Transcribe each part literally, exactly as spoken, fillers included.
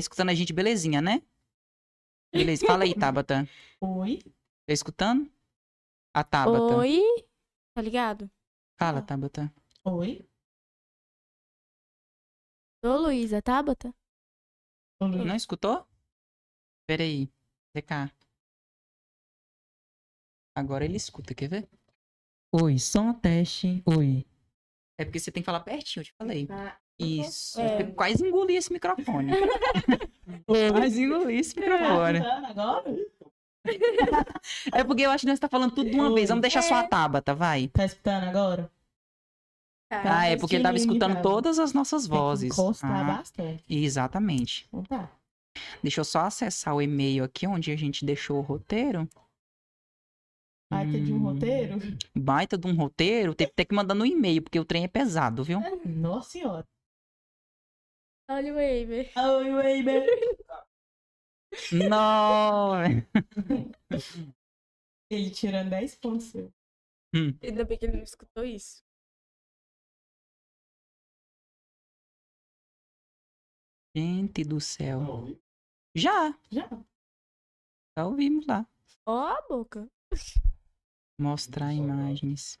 escutando a gente belezinha, né? Beleza, fala aí, Thábata. Oi? Tá escutando? A Thábata. Oi? Tá ligado? Fala, Thábata. Oi? Ô, Luísa, Thábata? Ô, Luísa. Não escutou? Peraí. Vem cá. Agora ele escuta, quer ver? Oi, som teste. Oi. É porque você tem que falar pertinho, eu te falei. Ah, isso. É. Eu quase engoli esse microfone. Quase engoli esse microfone. Agora? É porque eu acho que nós tá falando tudo de uma Oi. vez. Vamos deixar é. só a Thábata, vai. Tá escutando agora? Tá, ah, é porque ele tava escutando cara. todas as nossas vozes. Encostar ah, bastante. Exatamente. Então tá. Deixa eu só acessar o e-mail aqui onde a gente deixou o roteiro. Baita hum, de um roteiro? Baita de um roteiro? Tem que ter que mandar no e-mail, porque o trem é pesado, viu? Nossa senhora. Olha o Weber. Olha o Weber. Não. Ele tirando dez pontos seu. Hum. Ainda bem que ele não escutou isso. Gente do céu. Já. Já. Já ouvimos lá. Ó a boca. Mostrar imagens.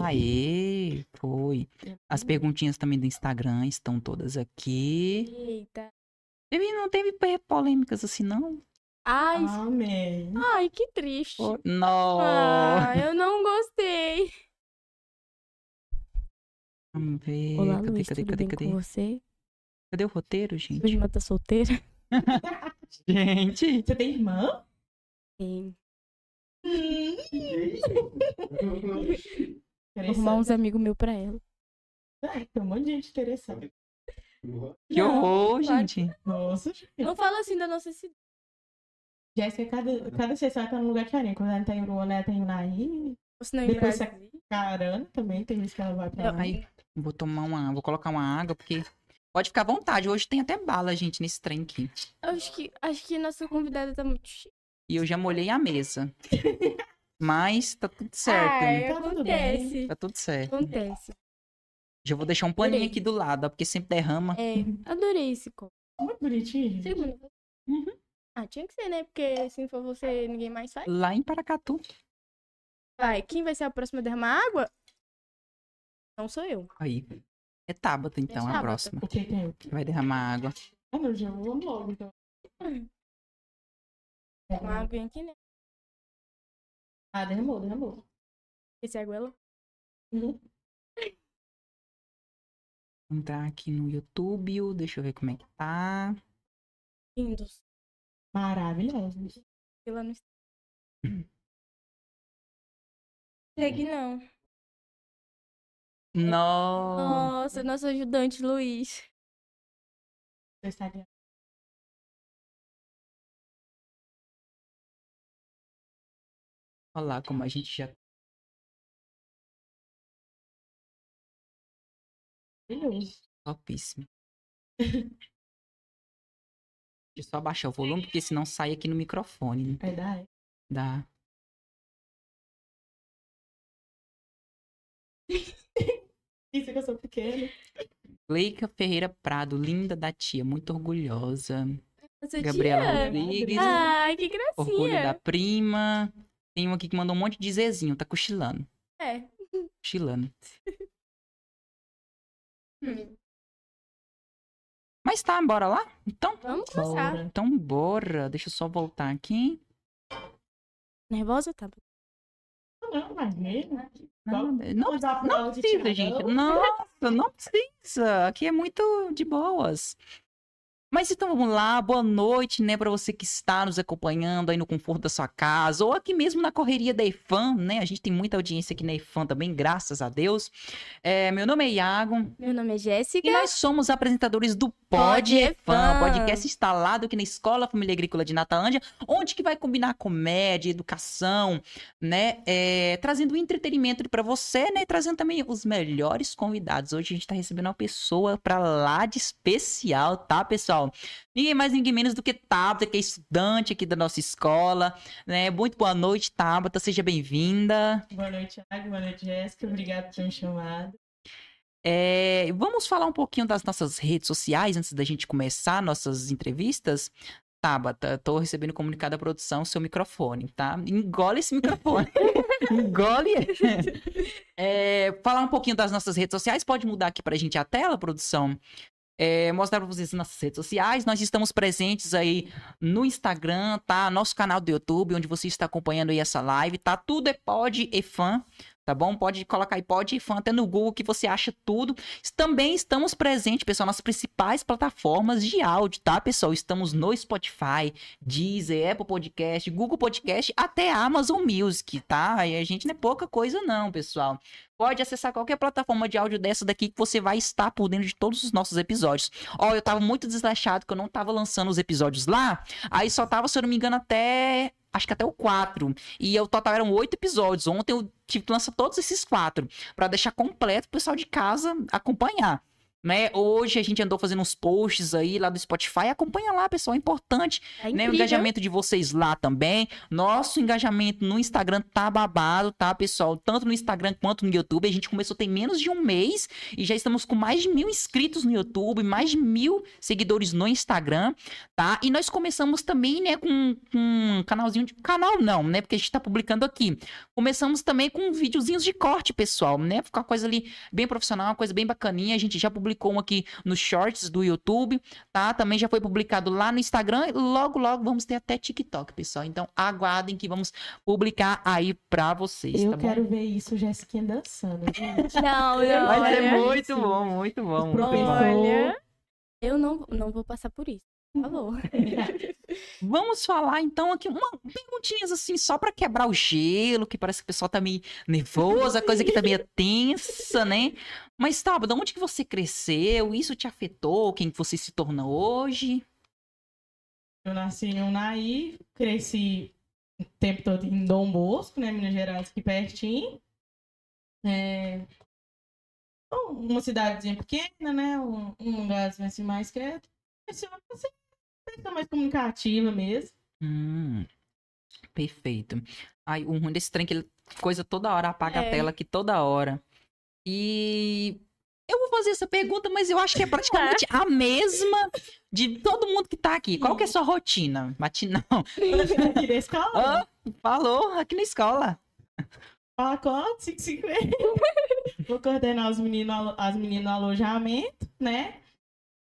Aê, foi. As perguntinhas também do Instagram estão todas aqui. Eita. Não teve polêmicas assim, não? Ai, Amém. Ai que triste. Oh, não. Ah, eu não gostei. Vamos ver. Olá, cadê, Luiz, cadê, cadê, cadê? Você? Cadê o roteiro, gente? Sua irmã tá solteira? Gente. Você tem irmã? Sim. Vou arrumar uns amigos meus pra ela. Ai, tem um monte de gente interessante. Que não, horror, claro. gente. Nossa, não fala assim da nossa cidade. Jéssica, cada, cada sessão tá num lugar diferente. Quando ela tá em Uruguai, ela tá em Unaí. Depois essa carana também tem gente que ela vai pra lá. Aí, vou tomar uma. Vou colocar uma água, porque. Pode ficar à vontade. Hoje tem até bala, gente, nesse trem aqui. Acho que, acho que nossa convidada tá muito chique. E eu já molhei a mesa. Mas tá tudo certo. Ai, tá tudo bem. Tá tudo certo. Acontece. Já vou deixar um paninho adorei. aqui do lado, ó, porque sempre derrama. É, adorei esse copo. Muito bonitinho. Segunda. Uhum. Ah, tinha que ser, né? Porque se não for você, ninguém mais faz. Lá em Paracatu. Vai, quem vai ser a próxima a derramar água? Não sou eu. Aí. É Thábata, então, é a Thábata. próxima. O que tem? Vai derramar água. Ah, meu Deus, vamos logo, então. Hum. Uma aguinha aqui, né? Ah, derramou, derramou. Esse é a goela? Uhum. Entrar aqui no YouTube, deixa eu ver como é que tá. Lindos. Maravilhosos. Lá no... Segue não. No... Nossa, nosso ajudante Luiz. No Instagram. Olha lá como a gente já... Topíssimo. Deixa eu só abaixar o volume, porque senão sai aqui no microfone. Vai dar, é? Dá. Isso é que eu sou pequena. Leica Ferreira Prado, linda da tia, muito orgulhosa. Nossa, Gabriela tia. Rodrigues. Ai, que gracinha. Orgulho da prima. Tem um aqui que mandou um monte de Zezinho, tá cochilando. É. Cochilando. Hum. Mas tá, bora lá? Então? Vamos começar. Bora. Então bora. Deixa eu só voltar aqui. Nervosa, tá? Não, imagina. Não, não, não precisa, gente. Nossa, não precisa. Aqui é muito de boas. Mas então vamos lá, boa noite, né, para você que está nos acompanhando aí no conforto da sua casa, ou aqui mesmo na correria da E F A M, né, a gente tem muita audiência aqui na E F A M também, graças a Deus. É, meu nome é Iago. Meu nome é Jéssica. E nós somos apresentadores do Pod E F A M, podcast instalado aqui na Escola Família Agrícola de Natalândia, onde que vai combinar comédia, educação, né, é, trazendo entretenimento para você, né, e trazendo também os melhores convidados. Hoje a gente está recebendo uma pessoa para lá de especial, tá, pessoal? Ninguém mais, ninguém menos do que Thábata, que é estudante aqui da nossa escola, né? Muito boa noite, Thábata, seja bem-vinda. Boa noite, Thiago, boa noite, Jéssica, obrigado por ter me chamado. É, vamos falar um pouquinho das nossas redes sociais antes da gente começar nossas entrevistas. Thábata, tô recebendo comunicado da produção, seu microfone, tá? Engole esse microfone. Engole. É, falar um pouquinho das nossas redes sociais. Pode mudar aqui pra gente a tela, produção? É, mostrar pra vocês nossas redes sociais. Nós estamos presentes aí no Instagram, tá? Nosso canal do YouTube, onde você está acompanhando aí essa live, tá? Tudo é pod e fã. Tá bom? Pode colocar aí, pode ir fã, até no Google que você acha tudo. Também estamos presentes, pessoal, nas principais plataformas de áudio, tá, pessoal? Estamos no Spotify, Deezer, Apple Podcast, Google Podcast, até Amazon Music, tá? E a gente não é pouca coisa não, pessoal. Pode acessar qualquer plataforma de áudio dessa daqui que você vai estar por dentro de todos os nossos episódios. Ó, oh, eu tava muito desleixado que eu não tava lançando os episódios lá, aí só tava, se eu não me engano, até... acho que até o quatro. E o total eram oito episódios. Ontem eu tive que lançar todos esses quatro. Pra deixar completo o pessoal de casa acompanhar. Né? Hoje a gente andou fazendo uns posts aí lá do Spotify. Acompanha lá, pessoal. É importante. É, né? O engajamento de vocês lá também. Nosso engajamento no Instagram tá babado, tá, pessoal? Tanto no Instagram quanto no YouTube. A gente começou tem menos de um mês. E já estamos com mais de mil inscritos no YouTube. Mais de mil seguidores no Instagram, tá? E nós começamos também, né, com, com um canalzinho de... Canal não, né? Porque a gente tá publicando aqui. Começamos também com videozinhos de corte, pessoal, né? Ficar uma coisa ali bem profissional, uma coisa bem bacaninha. A gente já publicou publicou aqui nos shorts do YouTube, tá? Também já foi publicado lá no Instagram e logo, logo vamos ter até TikTok, pessoal. Então, aguardem que vamos publicar aí pra vocês, Eu tá quero bom? ver isso, Jéssica dançando. Gente. Não, não. Mas olha, é muito bom, muito bom. Olha, eu não, não vou passar por isso. Alô. Vamos falar então aqui uma perguntinhas assim só pra quebrar o gelo, que parece que o pessoal tá meio nervoso, a coisa que tá meio tensa, né? Mas tá, de onde que você cresceu? Isso te afetou? Quem que você se torna hoje? Eu nasci em Unaí, cresci o tempo todo em Dom Bosco, né? Minas Gerais, aqui pertinho. É... Bom, uma cidadezinha pequena, né? Um, um lugarzinho assim mais quieto. Esse ano você mais comunicativa mesmo. Hum, perfeito. Ai, o ruim desse trem que ele coisa toda hora, apaga é. a tela aqui toda hora. E eu vou fazer essa pergunta, mas eu acho que é praticamente a mesma de todo mundo que tá aqui. Qual que é a sua rotina? Matinão. Aqui na escola? Oh, falou, aqui na escola. Acordo, cinco e cinquenta. Vou coordenar os meninos, as meninas no alojamento, né?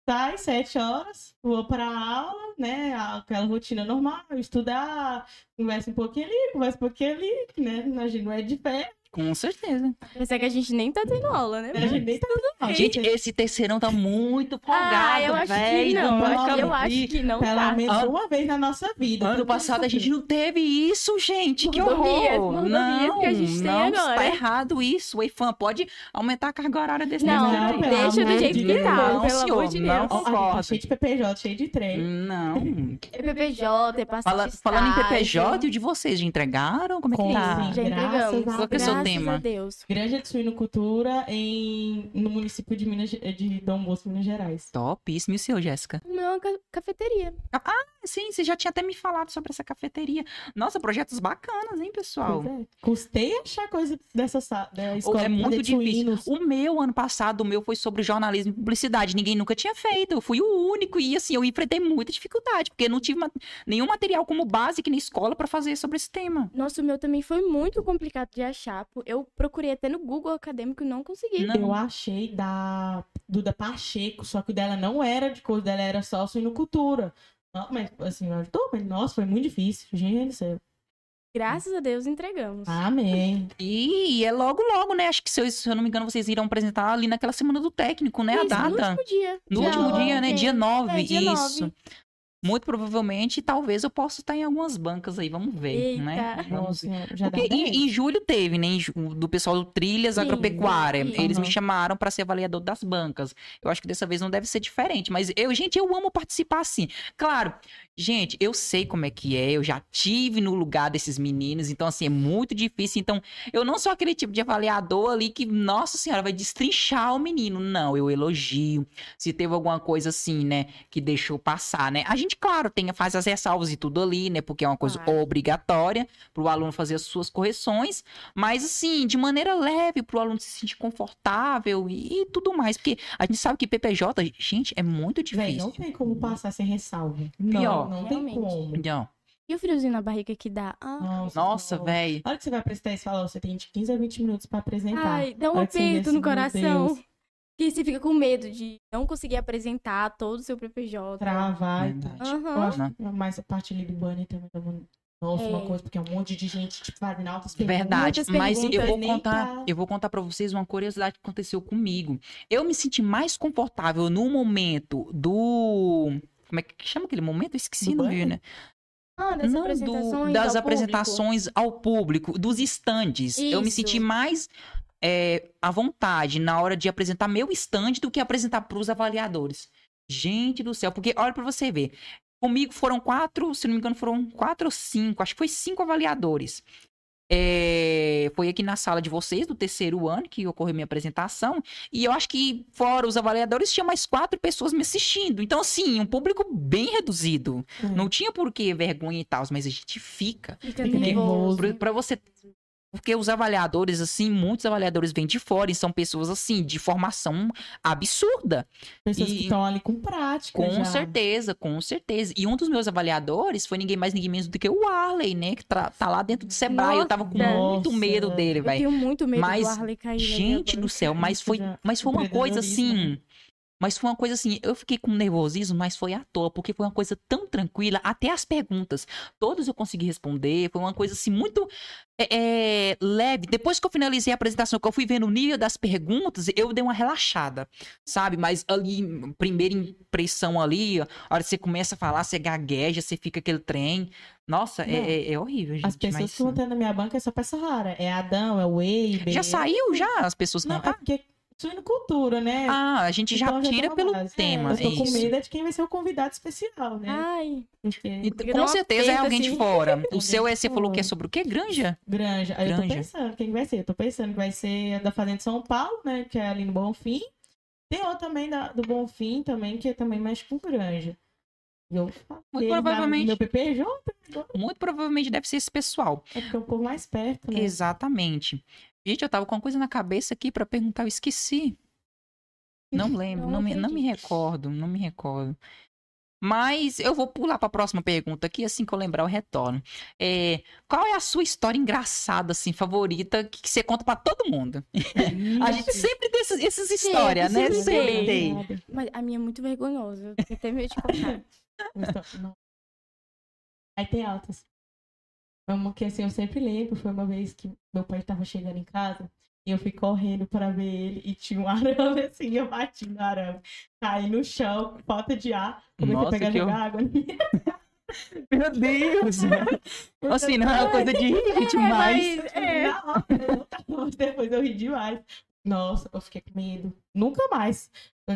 Sai, sete horas, vou para aula, né? Aquela rotina normal, estudar, conversa um pouquinho ali, conversa um pouquinho ali, né? A gente não é de pé. Com certeza. Mas é que a gente nem tá tendo aula, né? A gente nem tá tendo aula. Gente, esse terceirão tá muito folgado, ah, eu acho véio, que não. Mano, eu acho que não Pelo tá. menos ah, uma vez na nossa vida. Ano passado a gente não teve isso, gente. Que horror. Não, que a gente tem não, agora. Tá errado isso. Ei, fã, pode aumentar a carga horária desse Não, não deixa do jeito que tá. Não, pelo senhor, amor de Deus. Não, cheio de P P J, cheio de trem. Não. É P P J, é passagem de Falando em P P J, e o de vocês? Já entregaram? Como é que tá? Já entregamos. Graças a Deus. Granja de Suinocultura em, no município de, Minas, de Dom Bosco, Minas Gerais. Top. Isso, e o seu, Jéssica? O meu é uma ca cafeteria. Ah, sim. Você já tinha até me falado sobre essa cafeteria. Nossa, projetos bacanas, hein, pessoal? É. Custei achar coisa dessa da escola. É muito difícil. O meu, ano passado, o meu foi sobre jornalismo e publicidade. Ninguém nunca tinha feito. Eu fui o único. E, assim, eu enfrentei muita dificuldade, porque não tive ma nenhum material como base aqui na escola pra fazer sobre esse tema. Nossa, o meu também foi muito complicado de achar. Eu procurei até no Google Acadêmico e não consegui. Não. Eu achei da Duda Pacheco, só que o dela não era de coisa, dela era só suinocultura. Mas, assim, ajudou, mas nossa, foi muito difícil. Gente, sério. Graças a Deus entregamos. Amém. E é logo, logo, né? Acho que, se eu, se eu não me engano, vocês irão apresentar ali naquela semana do técnico, né? Isso, a data. No último dia. No dia último nove, dia, né? Dia nove. É, dia isso. nove. Muito provavelmente, talvez eu possa estar em algumas bancas aí, vamos ver, Eita. né? Vamos ver. Já Porque em, em julho teve, né? Do pessoal do Trilhas, sim, Agropecuária. Sim. Eles uhum. me chamaram para ser avaliador das bancas. Eu acho que dessa vez não deve ser diferente. Mas, eu, gente, eu amo participar assim. Claro, gente, eu sei como é que é. Eu já tive no lugar desses meninos. Então, assim, é muito difícil. Então, eu não sou aquele tipo de avaliador ali que, nossa senhora, vai destrinchar o menino. Não, eu elogio. Se teve alguma coisa assim, né? Que deixou passar, né? A gente gente, claro, tem, faz as ressalvas e tudo ali, né? Porque é uma coisa claro. obrigatória para o aluno fazer as suas correções. Mas, assim, de maneira leve, para o aluno se sentir confortável e, e tudo mais. Porque a gente sabe que P P J, gente, é muito difícil. Não tem como passar sem ressalva. Não, Pior, não tem como. Não. E o friozinho na barriga que dá? Ah, nossa, nossa velho. A hora que você vai apresentar e falar, você tem de quinze a vinte minutos pra apresentar. Ai, dá um aperto no coração. Que você fica com medo de não conseguir apresentar todo o seu P P J. Travar e tal. Mas a parte ali do banner também tá bom. Nossa, é. uma coisa, porque é um monte de gente tipo, fazendo altas perguntas. Verdade, mas eu vou contar, tá... eu vou contar pra vocês uma curiosidade que aconteceu comigo. Eu me senti mais confortável no momento do... Como é que chama aquele momento? Eu esqueci, não viu, né? Ah, das Não, apresentações, do, das ao, apresentações público. ao público, dos estandes. Eu me senti mais é, à vontade na hora de apresentar meu estande do que apresentar para os avaliadores. Gente do céu, porque olha para você ver. Comigo foram quatro, se não me engano, foram quatro ou cinco, acho que foi cinco avaliadores. É, foi aqui na sala de vocês, do terceiro ano, que ocorreu minha apresentação. E eu acho que, fora os avaliadores, tinha mais quatro pessoas me assistindo. Então, assim, um público bem reduzido. Hum. Não tinha por que vergonha e tal, mas a gente fica. Fica nervoso. Porque, pra você... Porque os avaliadores, assim, muitos avaliadores vêm de fora e são pessoas, assim, de formação absurda. Pessoas e... que estão ali com prática. Com já. certeza, com certeza. E um dos meus avaliadores foi ninguém mais, ninguém menos do que o Warley, né? Que tá lá dentro do Sebrae. Nossa, eu tava com muito medo dele, velho. Eu tenho muito medo mas, do Warley cair. Gente do céu, mas foi, mas foi uma coisa, assim... Mas foi uma coisa assim, eu fiquei com nervosismo, mas foi à toa, porque foi uma coisa tão tranquila, até as perguntas, todas eu consegui responder, foi uma coisa assim muito é, é, leve. Depois que eu finalizei a apresentação, que eu fui vendo o nível das perguntas, eu dei uma relaxada, sabe? Mas ali, primeira impressão ali, a hora que você começa a falar, você gagueja, você fica aquele trem... Nossa, é, é horrível, gente. As pessoas mas... que vão ter na minha banca é só peça rara. É Adão, é o Weber... Já saiu, já, as pessoas que não... É porque... Suíno cultura, né? Ah, a gente já então, tira já pelo base. tema. É, eu tô é com medo de quem vai ser o convidado especial, né? Ai. Então, com certeza é alguém assim. de fora. O seu é, você falou que é sobre o quê? Granja? Granja. Aí Granja. eu tô pensando quem vai ser. Eu tô pensando que vai ser a da Fazenda de São Paulo, né? Que é ali no Bonfim. Tem outra também da, do Bonfim, também, que é também mais com granja. Eu muito provavelmente meu P P J. Muito provavelmente deve ser esse pessoal. É porque eu tô mais perto, né? Exatamente. Gente, eu tava com uma coisa na cabeça aqui pra perguntar, eu esqueci. Não lembro, não, não, me, não me recordo, não me recordo. Mas eu vou pular pra próxima pergunta aqui, assim que eu lembrar eu retorno. É, qual é a sua história engraçada, assim, favorita, que, que você conta pra todo mundo? A gente sempre tem essas, essas histórias, sempre, né? Sempre, sempre tem. Mas a minha é muito vergonhosa, eu tenho até medo de contar. Aí tem altas. Uma que assim, eu sempre lembro, foi uma vez que meu pai tava chegando em casa e eu fui correndo pra ver ele e tinha um arame assim, eu bati no arame, caí no chão, falta de ar, comecei a pegar de eu... água. Meu Deus! Assim, não é uma coisa de rir demais. É, mas... é. Depois eu ri demais. Nossa, eu fiquei com medo. Nunca mais.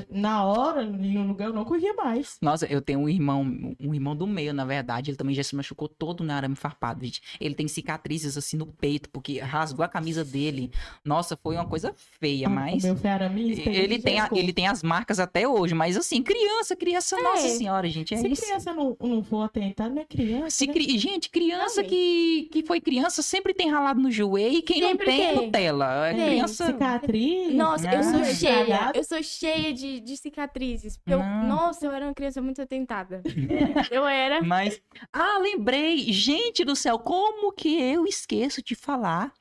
Na hora, no lugar, eu não corria mais. Nossa, eu tenho um irmão, um irmão do meio, na verdade. Ele também já se machucou todo na arame farpado, gente. Ele tem cicatrizes assim no peito, porque rasgou a camisa dele. Nossa, foi uma coisa feia, ah, mas... O meu foi aramista, ele, tem a, ele tem as marcas até hoje, mas assim, criança, criança, é. nossa senhora, gente, é se isso. Se criança não, não for atentar, não é criança, se né? cri... Gente, criança que, que foi criança sempre tem ralado no joelho e quem sempre não tem, tem. é Nutella. É. Criança... Cicatriz. Nossa, ah, eu sou cheia, eu sou cheia de, de cicatrizes. Eu, nossa, eu era uma criança muito atentada. Eu era. Mas, ah, lembrei. Gente do céu, como que eu esqueço de falar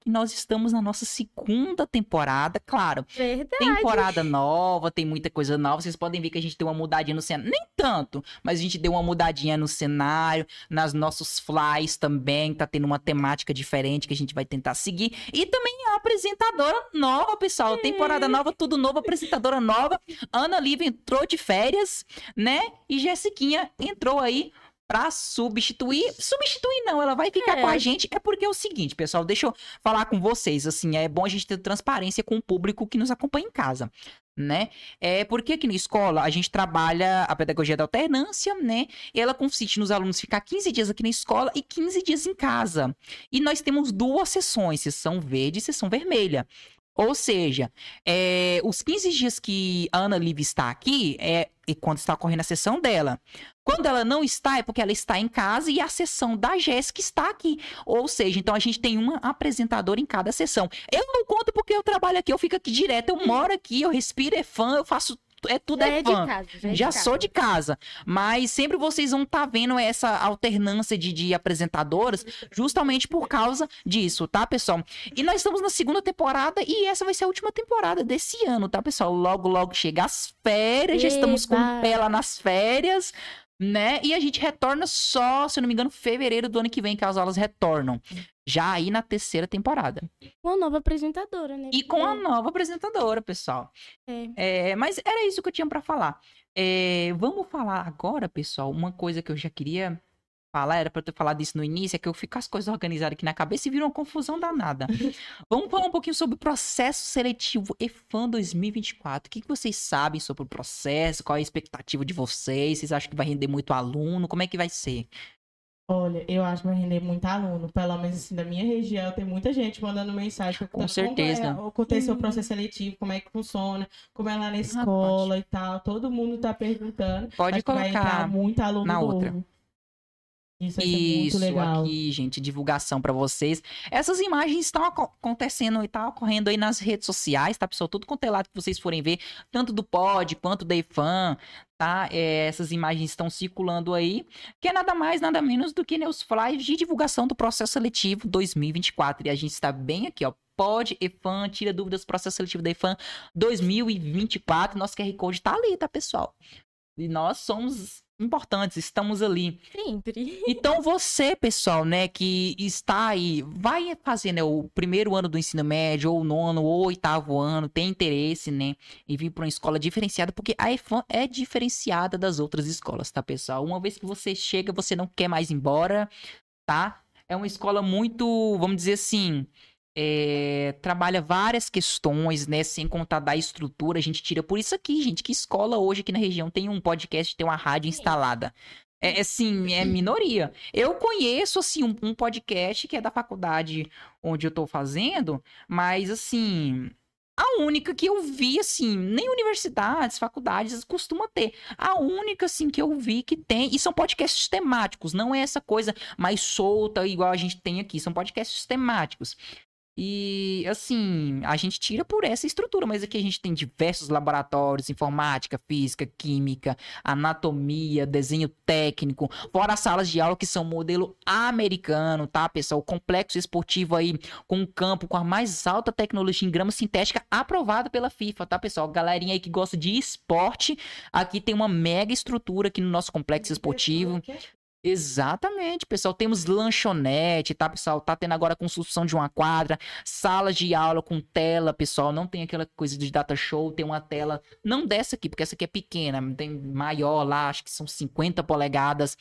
que nós estamos na nossa segunda temporada, claro. Verdade. Temporada nova, tem muita coisa nova. Vocês podem ver que a gente deu uma mudadinha no cenário. Nem tanto, mas a gente deu uma mudadinha no cenário, nas nossos flyers também. Tá tendo uma temática diferente que a gente vai tentar seguir. E também a apresentadora nova. Pessoal, temporada nova, tudo novo, apresentadora nova. Ana Lívia entrou de férias, né? E Jessiquinha entrou aí pra substituir. Substituir não, ela vai ficar é. com a gente. É porque é o seguinte, pessoal, deixa eu falar com vocês, assim, é bom a gente ter transparência com o público que nos acompanha em casa, né? É porque aqui na escola a gente trabalha a pedagogia da alternância, né? Ela consiste nos alunos ficar quinze dias aqui na escola e quinze dias em casa. E nós temos duas sessões, sessão verde e sessão vermelha. Ou seja, é, os quinze dias que a Ana Lívia está aqui, é, e quando está ocorrendo a sessão dela. Quando ela não está, é porque ela está em casa e a sessão da Jéssica está aqui. Ou seja, então a gente tem uma apresentadora em cada sessão. Eu não conto porque eu trabalho aqui, eu fico aqui direto, eu moro aqui, eu respiro, é fã, eu faço... É tudo é, é fã. De casa, já, já de sou casa. de casa. Mas sempre vocês vão estar tá vendo essa alternância de, de apresentadoras, justamente por causa disso, tá, pessoal? E nós estamos na segunda temporada e essa vai ser a última temporada desse ano, tá, pessoal? Logo, logo chega as férias, Eba. já estamos com o pé lá nas férias, né? E a gente retorna só, se eu não me engano, fevereiro do ano que vem, que as aulas retornam. Já aí na terceira temporada. Com a nova apresentadora, né? E com a nova apresentadora, pessoal. É. É, mas era isso que eu tinha pra falar. É, vamos falar agora, pessoal, uma coisa que eu já queria falar, era pra eu ter falado isso no início, é que eu fico com as coisas organizadas aqui na cabeça e vira uma confusão danada. Vamos falar um pouquinho sobre o processo seletivo EFAM dois mil e vinte e quatro. O que, que vocês sabem sobre o processo? Qual é a expectativa de vocês? Vocês acham que vai render muito aluno? Como é que vai ser? Olha, eu acho que vai render muito aluno. Pelo menos assim, da minha região, tem muita gente mandando mensagem. Com certeza. Como é, aconteceu o processo seletivo, como é que funciona, como é lá na escola ah, e tal. Todo mundo tá perguntando. Pode acho colocar que vai entrar muito aluno na novo. outra. Isso, Isso muito legal. Aqui, gente, divulgação pra vocês. Essas imagens estão acontecendo e tá ocorrendo aí nas redes sociais, tá, pessoal? Tudo quanto é lado que vocês forem ver, tanto do Pod quanto da EFAM, tá? É, essas imagens estão circulando aí, que é nada mais, nada menos do que os flyers de divulgação do processo seletivo dois mil e vinte e quatro. E a gente está bem aqui, ó. Pod, EFAM, tira dúvidas, processo seletivo da EFAM dois mil e vinte e quatro. Nosso Q R Code tá ali, tá, pessoal? E nós somos importantes, estamos ali. Sempre. Então você, pessoal, né, que está aí, vai fazer, né, o primeiro ano do ensino médio, ou o nono, ou o oitavo ano, tem interesse, né, e vir para uma escola diferenciada, porque a EFAM é diferenciada das outras escolas, tá, pessoal? Uma vez que você chega, você não quer mais ir embora, tá? É uma escola muito, vamos dizer assim... É, trabalha várias questões, né? Sem contar da estrutura, a gente tira por isso aqui, gente. Que escola hoje aqui na região tem um podcast, tem uma rádio instalada? É, assim, é minoria. Eu conheço, assim, um, um podcast que é da faculdade onde eu tô fazendo, mas, assim... A única que eu vi, assim, nem universidades, faculdades costuma ter. A única, assim, que eu vi que tem, e são podcasts temáticos, não é essa coisa mais solta, igual a gente tem aqui, são podcasts temáticos. E, assim, a gente tira por essa estrutura, mas aqui a gente tem diversos laboratórios, informática, física, química, anatomia, desenho técnico, fora as salas de aula que são modelo americano, tá, pessoal? O complexo esportivo aí com o campo, com a mais alta tecnologia em grama sintética aprovada pela FIFA, tá, pessoal? Galerinha aí que gosta de esporte, aqui tem uma mega estrutura aqui no nosso complexo esportivo. Exatamente, pessoal, temos lanchonete, tá, pessoal, tá tendo agora a construção de uma quadra, salas de aula com tela, pessoal, não tem aquela coisa de data show, tem uma tela, não dessa aqui, porque essa aqui é pequena, tem maior lá, acho que são cinquenta polegadas,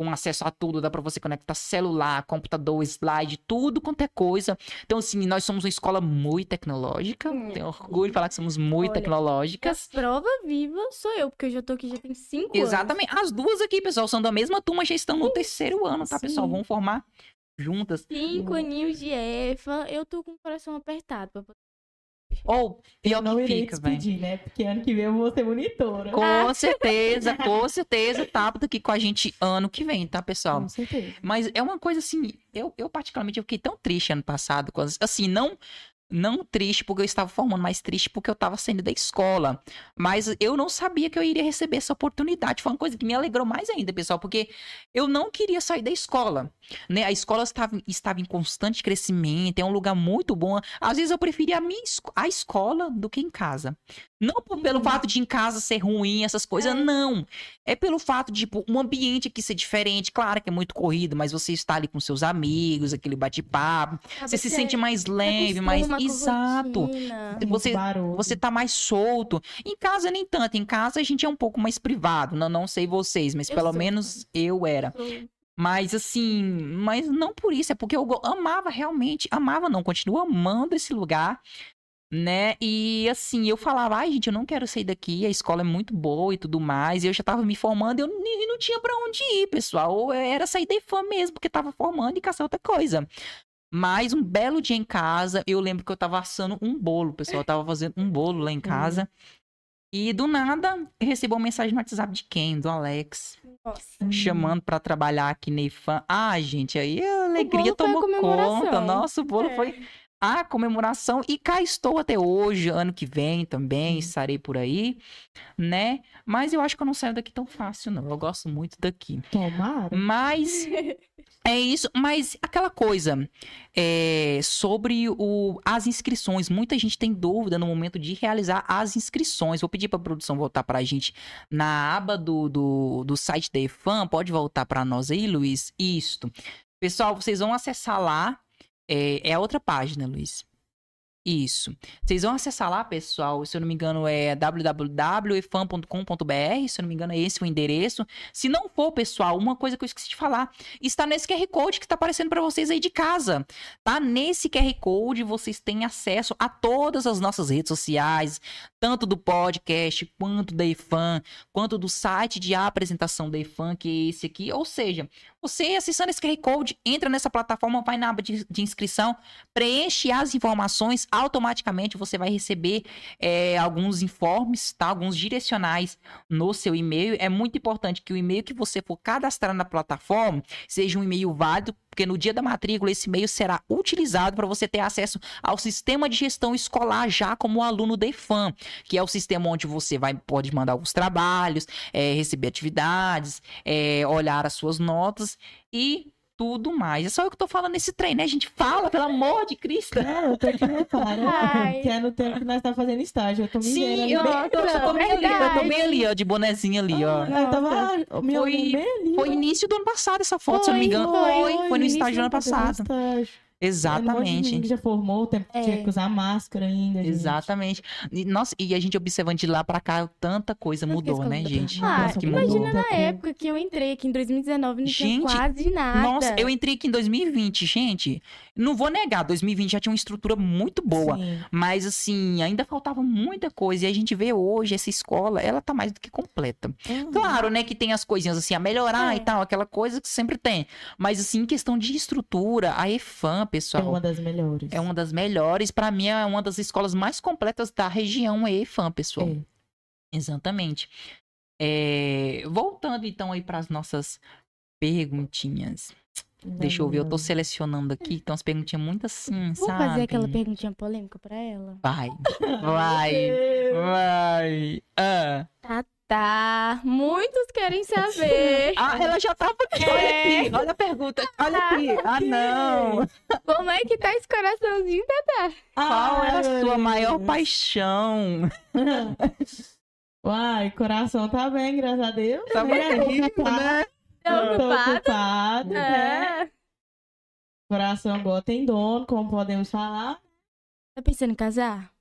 com acesso a tudo, dá pra você conectar celular, computador, slide, tudo quanto é coisa, então assim, nós somos uma escola muito tecnológica, hum. tenho orgulho de falar que somos muito Olha, tecnológicas. Prova viva sou eu, porque eu já tô aqui, já tem cinco Exatamente. anos. Exatamente, as duas aqui, pessoal, são da mesma turma, já estão no terceiro ano, tá, Sim. pessoal, vão formar juntas. Cinco aninhos de EFAM, eu tô com o coração apertado pra poder... Ou pior que fica, velho. Né? Porque ano que vem eu vou ser monitora. Com ah. certeza, com certeza. Thábata aqui com a gente ano que vem, tá, pessoal? Com certeza. Mas é uma coisa assim, eu, eu particularmente eu fiquei tão triste ano passado. Assim, não, não triste porque eu estava formando, mas triste porque eu estava saindo da escola. Mas eu não sabia que eu iria receber essa oportunidade. Foi uma coisa que me alegrou mais ainda, pessoal, porque eu não queria sair da escola. Né? A escola estava, estava em constante crescimento, é um lugar muito bom. Às vezes eu preferia a, minha, a escola do que em casa. Não por, pelo fato de em casa ser ruim, essas coisas, não. É pelo fato de tipo, um ambiente aqui ser diferente. Claro que é muito corrido, mas você está ali com seus amigos, aquele bate-papo. Você se sente mais leve, mais... Exato. Você, você tá mais solto. Em casa nem tanto. Em casa a gente é um pouco mais privado. Não, não sei vocês, mas pelo menos eu era. Mas assim, mas não por isso, é porque eu amava realmente, amava não, continuo amando esse lugar, né? E assim, eu falava, ai gente, eu não quero sair daqui, a escola é muito boa e tudo mais, e eu já tava me formando e eu não tinha pra onde ir, pessoal, ou era sair da EFAM mesmo, porque tava formando e caçar outra coisa. Mas um belo dia em casa, eu lembro que eu tava assando um bolo, pessoal, eu tava fazendo um bolo lá em casa. E do nada, eu recebo uma mensagem no WhatsApp de quem? Do Alex. Nossa. Chamando pra trabalhar aqui na Ifan. Ah, gente, aí a alegria tomou conta. Nossa, o bolo é. foi a comemoração. E cá estou até hoje, ano que vem também, hum. estarei por aí, né? Mas eu acho que eu não saio daqui tão fácil, não. Eu gosto muito daqui. Tomara. Mas é isso. Mas aquela coisa é, sobre o, as inscrições. Muita gente tem dúvida no momento de realizar as inscrições. Vou pedir para a produção voltar para a gente na aba do, do, do site da Ifan. Pode voltar para nós aí, Luiz. Isto. Pessoal, vocês vão acessar lá. É, é a outra página, Luiz. Isso. Vocês vão acessar lá, pessoal. Se eu não me engano, é w w w ponto e f a m ponto com ponto b r. Se eu não me engano, é esse o endereço. Se não for, pessoal, uma coisa que eu esqueci de falar. Está nesse Q R Code que está aparecendo para vocês aí de casa. Tá? Nesse Q R Code, vocês têm acesso a todas as nossas redes sociais. Tanto do podcast, quanto da Ifan, quanto do site de apresentação da Ifan, que é esse aqui. Ou seja, você acessando esse Q R Code, entra nessa plataforma, vai na aba de, de inscrição, preenche as informações. Automaticamente você vai receber é, alguns informes, tá? Alguns direcionais no seu e-mail. É muito importante que o e-mail que você for cadastrar na plataforma seja um e-mail válido, porque no dia da matrícula esse e-mail será utilizado para você ter acesso ao sistema de gestão escolar já como aluno da Ifan, que é o sistema onde você vai, pode mandar alguns trabalhos, é, receber atividades, é, olhar as suas notas e... tudo mais. É só eu que tô falando nesse trem, né? A gente fala, pelo amor de Cristo. Não, eu tô aqui na cara, que é no tempo que nós tá fazendo estágio. Eu tô me Sim, vendo, eu, bem, eu, tô, eu, tô bem ali, eu tô bem ali, ó, de bonezinha ali, ó. Ah, eu tava me foi, bem ali, foi início do ano passado essa foto, foi, se eu não me engano. Foi, foi, foi no estágio do ano passado. Exatamente. É, um já formou, o tempo que é. tinha que usar máscara ainda. Gente. Exatamente. E, nossa, e a gente observando de lá pra cá, tanta coisa Mas mudou, né, gente? Ah, imagina mudou. na época que eu entrei aqui em dois mil e dezenove, não tinha quase nada. Nossa, eu entrei aqui em dois mil e vinte, gente. Não vou negar, dois mil e vinte já tinha uma estrutura muito boa. Sim. Mas, assim, ainda faltava muita coisa. E a gente vê hoje essa escola, ela tá mais do que completa. Uhum. Claro, né, que tem as coisinhas assim, a melhorar é. e tal, aquela coisa que sempre tem. Mas, assim, em questão de estrutura, a Ifan, pessoal, é uma das melhores. É uma das melhores. Pra mim, é uma das escolas mais completas da região E F A M, pessoal. É. Exatamente. É... Voltando, então, aí para as nossas perguntinhas. Não, Deixa eu ver, não. eu tô selecionando aqui. Então, as perguntinhas muito assim, Vou sabe? Vou fazer aquela perguntinha polêmica pra ela? Vai. Vai. Vai. Ah. Tá. Tá, muitos querem saber. Ah, ela já tava aqui. É. Olha, olha a pergunta. Olha aqui. Ah, não. Como é que tá esse coraçãozinho, Tata? Ah, qual é a sua maior paixão? Uai, coração tá bem, graças a Deus. Tá bem, né? Tá ocupado, né? É. Coração agora tem dono, como podemos falar. Tá pensando em casar?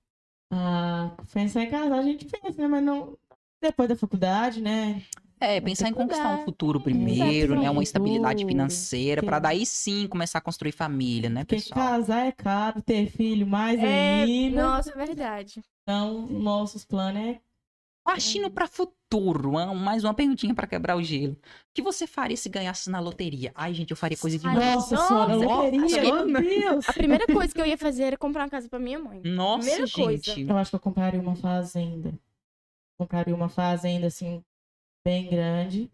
Ah, pensar em casar a gente pensa, né? Mas não... Depois da faculdade, né? É, pensar em conquistar um futuro primeiro, né? Uma estabilidade financeira, para daí sim começar a construir família, né, pessoal? Porque casar é caro, ter filho mais ainda. Nossa, é verdade. Então, nossos planos é... Partindo para futuro, mais uma perguntinha para quebrar o gelo. O que você faria se ganhasse na loteria? Ai, gente, eu faria coisa demais. Nossa, nossa, loteria, que... meu Deus. A primeira coisa que eu ia fazer era comprar uma casa para minha mãe. Nossa, primeira gente. Coisa. Eu acho que eu compraria uma fazenda. Compraria uma fazenda, assim, bem grande.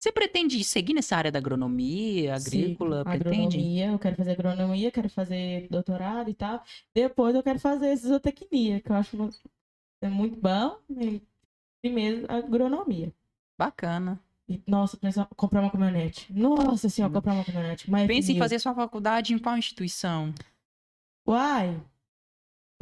Você pretende seguir nessa área da agronomia, agrícola? Sim, pretende? Agronomia, eu quero fazer agronomia, quero fazer doutorado e tal. Depois eu quero fazer zootecnia, que eu acho uma... é muito bom. E primeiro, agronomia. Bacana. E, nossa, pensar comprar uma caminhonete. Nossa senhora, comprar uma caminhonete. Mas pensa em fazer sua faculdade em qual instituição? Uai...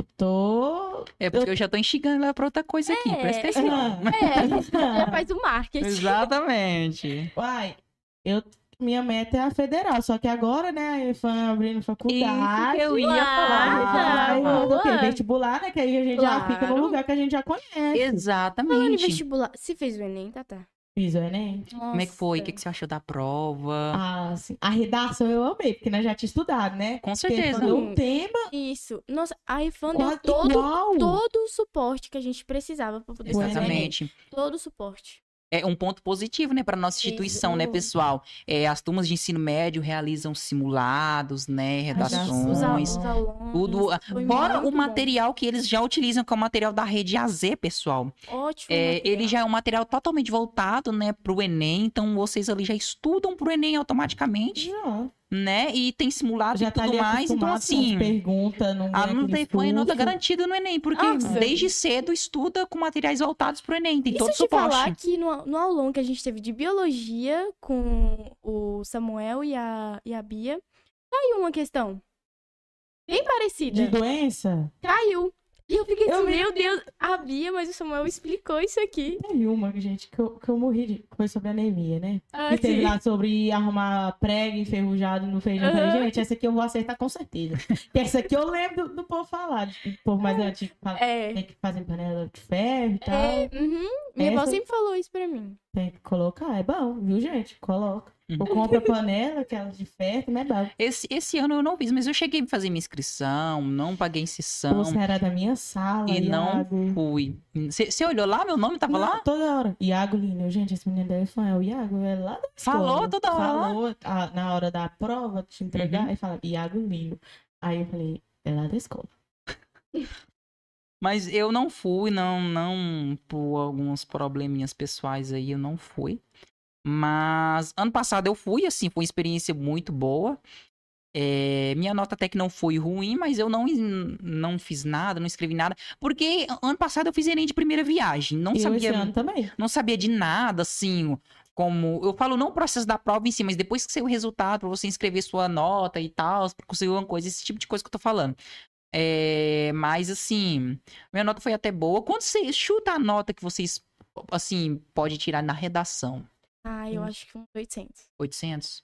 Eu tô... É porque eu... eu já tô instigando ela pra outra coisa aqui, é, presta atenção. É, é, já faz o marketing. Exatamente. Uai, eu... minha meta é a federal, só que agora, né, a Ifan abrindo faculdade. Isso que eu ia uai, falar. Uai, uai, uai. Uai. Vestibular, né, que aí a gente claro. já fica num lugar que a gente já conhece. Exatamente. Falando vestibular, você fez o Enem, Tata? Tá, tá. Fiz o Enem. Nossa. Como é que foi? O que você achou da prova? Ah, sim. A redação eu amei, porque nós já tinha estudado, né? Com certeza. Um tema... Isso. Nossa, a Ifan deu todo, todo o suporte que a gente precisava para poder fazer. Exatamente. Todo o suporte. É um ponto positivo, né, para nossa instituição, isso, né, pessoal? É, as turmas de ensino médio realizam simulados, né, redações, os alunos, tudo. Fora o material bom que eles já utilizam, que é o material da rede A Z, pessoal. Ótimo. É, ele já é um material totalmente voltado, né, para o Enem. Então, vocês ali já estudam para o Enem automaticamente. Não. Né? E tem simulado já e tudo mais. Então, assim, pergunta, não a não tem foi nota garantida no Enem, porque ah, desde cedo estuda com materiais voltados para o Enem. Tem e todo o suporte. Falar que no, no aulão que a gente teve de biologia com o Samuel e a, e a Bia, caiu uma questão bem parecida. De doença? Caiu. E eu fiquei assim, meu Deus, a Bia, mas o Samuel explicou isso aqui. Tem uma, gente, que eu, que eu morri de... Foi sobre anemia, né? Ah, e teve lá sobre arrumar prego enferrujado no feijão. Uhum. Falei, gente, essa aqui eu vou acertar com certeza. Essa aqui eu lembro do, do povo falar. Tipo, povo mais antigo, é. Tem que fazer panela de ferro e tal. É. Uhum. Minha essa... avó sempre falou isso pra mim. Tem que colocar, é bom, viu, gente? Coloca. Ou compra panela, aquela de ferro, não é bom. Esse, esse ano eu não fiz, mas eu cheguei a fazer minha inscrição, não paguei inscrição. Você era da minha sala, e Iago. Não fui. Você olhou lá, meu nome tava não, lá? Toda hora. Iago Lino, gente, esse menino dele foi o Iago, é lá da escola. Falou toda hora. Falou a, na hora da prova, te entregar, uhum. Aí fala, Iago Lino. Aí eu falei, é lá da escola. Mas eu não fui, não, não, por alguns probleminhas pessoais aí, eu não fui. Mas ano passado eu fui, assim, foi uma experiência muito boa. É, minha nota até que não foi ruim, mas eu não, não fiz nada, não escrevi nada. Porque ano passado eu fiz Enem de primeira viagem. Não eu sabia, esse ano também. Não sabia de nada, assim... Como eu falo, não o processo da prova em si, mas depois que saiu o resultado, pra você inscrever sua nota e tal, pra conseguir uma coisa, esse tipo de coisa que eu tô falando. É, mas, assim, minha nota foi até boa. Quando você chuta a nota que vocês, assim, pode tirar na redação? Ah, eu acho que uns oitocentos. oitocentos?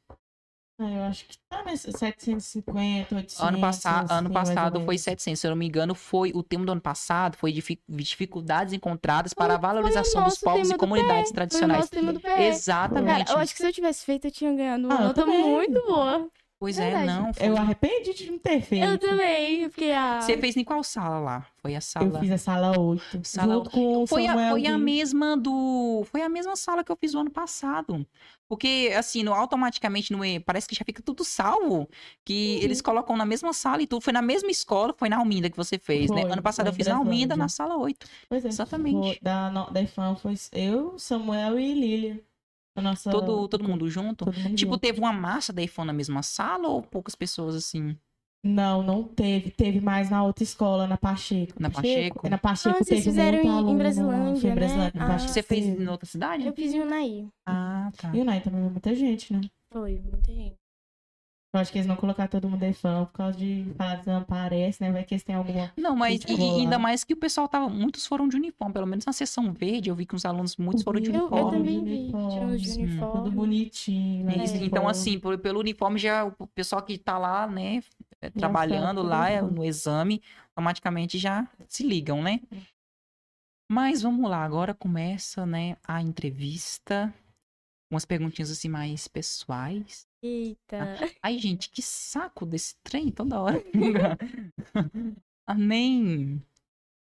Ah, eu acho que tá, mas setecentos e cinquenta, oitocentos... Ano, passa... ano passado foi setecentos, se eu não me engano, foi... O tema do ano passado foi dific... dificuldades encontradas para a valorização dos povos e comunidades tradicionais. Foi o nosso tema do P E. Exatamente. Cara, eu acho que se eu tivesse feito, eu tinha ganhado uma ah, nota muito boa. Pois verdade. É, não. Foi... Eu arrependi de não ter feito. Eu também, porque a... Você fez em qual sala lá? Foi a sala... Eu fiz a sala oito. Sala... Com foi, a, foi a mesma do... Foi a mesma sala que eu fiz o ano passado. Porque, assim, no, automaticamente, no, parece que já fica tudo salvo. Que uhum. Eles colocam na mesma sala e tudo. Foi na mesma escola, foi na Alminda que você fez, foi, né? Ano passado eu fiz na Alminda, na sala oito. Pois é. Exatamente. Foi, da, da I F A M foi eu, Samuel e Lilian. Nossa... Todo, todo mundo junto? Todo mundo tipo, junto. Teve uma massa da iPhone na mesma sala ou poucas pessoas assim? Não, não teve. Teve mais na outra escola, na Pacheco. Na Pacheco? Pacheco? Na Pacheco ah, teve muito em, aluno. Em Brasilândia, né? Brasilândia. Ah, você fez em outra cidade? Eu fiz em Unaí. Ah, tá. E Unaí também foi muita gente, né? Foi, muita gente. Eu acho que eles não colocaram todo mundo defão por causa de desaparece, né? Vai que eles têm alguma... Não, mas e, ainda mais que o pessoal tava... Muitos foram de uniforme, pelo menos na sessão verde. Eu vi que uns alunos, muitos foram de uniforme. Eu, eu também vi, tirando de uniforme. Tudo bonitinho, né? Isso, então, assim, por, pelo uniforme, já o pessoal que tá lá, né? Trabalhando lá é, no exame, automaticamente já se ligam, né? Mas vamos lá, agora começa, né? A entrevista. Umas perguntinhas, assim, mais pessoais. Eita. Ai, gente, que saco desse trem toda hora. Amém.